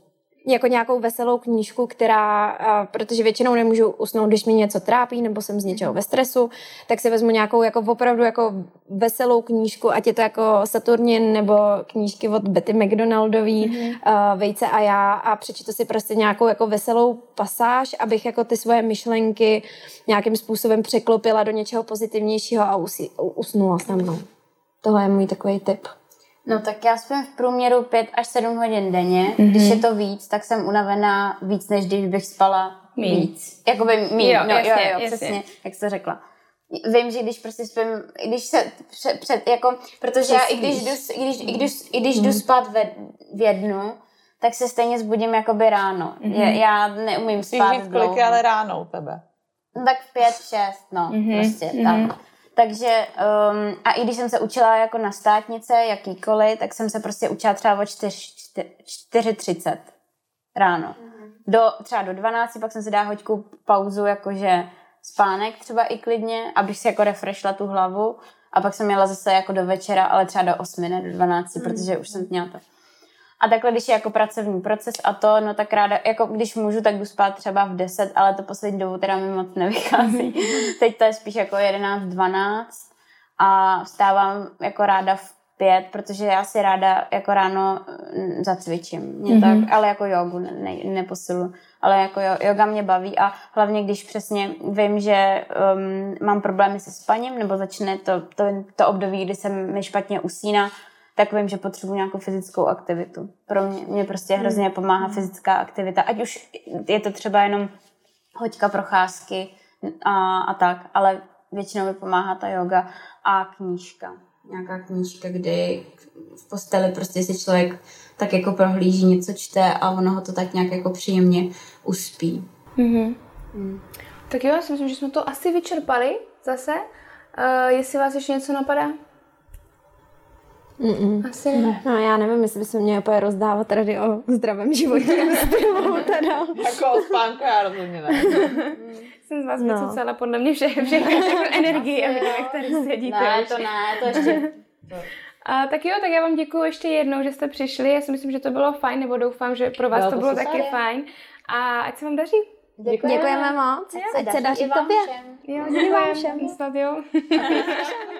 jako nějakou veselou knížku, která, protože většinou nemůžu usnout, když mi něco trápí, nebo jsem z něčeho ve stresu, tak si vezmu nějakou jako opravdu jako veselou knížku, ať je to jako Saturnin, nebo knížky od Betty McDonaldový, Vejce a já, a přečtu si prostě nějakou jako veselou pasáž, abych jako ty svoje myšlenky nějakým způsobem překlopila do něčeho pozitivnějšího a usnula se mnou. Tohle je můj takový tip. No tak já spím v průměru 5 až 7 hodin denně. Když je to víc, tak jsem unavená víc, než když bych spala víc. Jakoby míň, přesně, jak jsi řekla. Vím, že když prostě spím, protože já i když jdu spát v 1, tak se stejně zbudím jakoby ráno. Já neumím spát dlouho. Víš, kolik je ale ráno u tebe? No tak 5, 6, prostě tak. Takže a i když jsem se učila jako na státnice, jakýkoliv, tak jsem se prostě učila třeba o 4:30 ráno. Třeba do 12, pak jsem si dá hoďku pauzu, jakože spánek třeba i klidně, abych si jako refreshla tu hlavu a pak jsem jela zase jako do večera, ale třeba do 8, ne do 12, protože už jsem měla to. A takhle, když je jako pracovní proces a to, no tak ráda, jako když můžu, tak jdu spát třeba v 10, ale to poslední dobu teda mi moc nevychází. Teď to je spíš jako 11, 12 a vstávám jako ráda v 5, protože já si ráda jako ráno zacvičím. Tak, ale jako jogu neposiluji. Ale jako joga mě baví a hlavně, když přesně vím, že mám problémy se spaním, nebo začne to období, kdy se mi špatně usíná, tak vím, že potřebuji nějakou fyzickou aktivitu. Pro mě prostě hrozně pomáhá fyzická aktivita. Ať už je to třeba jenom hoďka, procházky a tak, ale většinou mi pomáhá ta yoga a knížka. nějaká knížka, kdy v posteli prostě si člověk tak jako prohlíží, něco čte a ono ho to tak nějak jako příjemně uspí. Mm-hmm. Mm. Tak jo, já si myslím, že jsme to asi vyčerpali zase. Jestli vás ještě něco napadá? Asi ne. No já nevím, jestli bychom měli opět rozdávat rady o zdravém životě. Jako o spánku já rozhodně ne. Jsem z vás vycucala podle mě všechno energie, jak tady sedíte. Ne, to ne, to ještě... Tak jo, tak já vám děkuju ještě jednou, že jste přišli. Já si myslím, že to bylo fajn, nebo doufám, že pro vás to bylo taky fajn. A ať se vám daří. Děkujeme moc. Ať se daří tobě. Jo, děkujeme všem. Snad jo.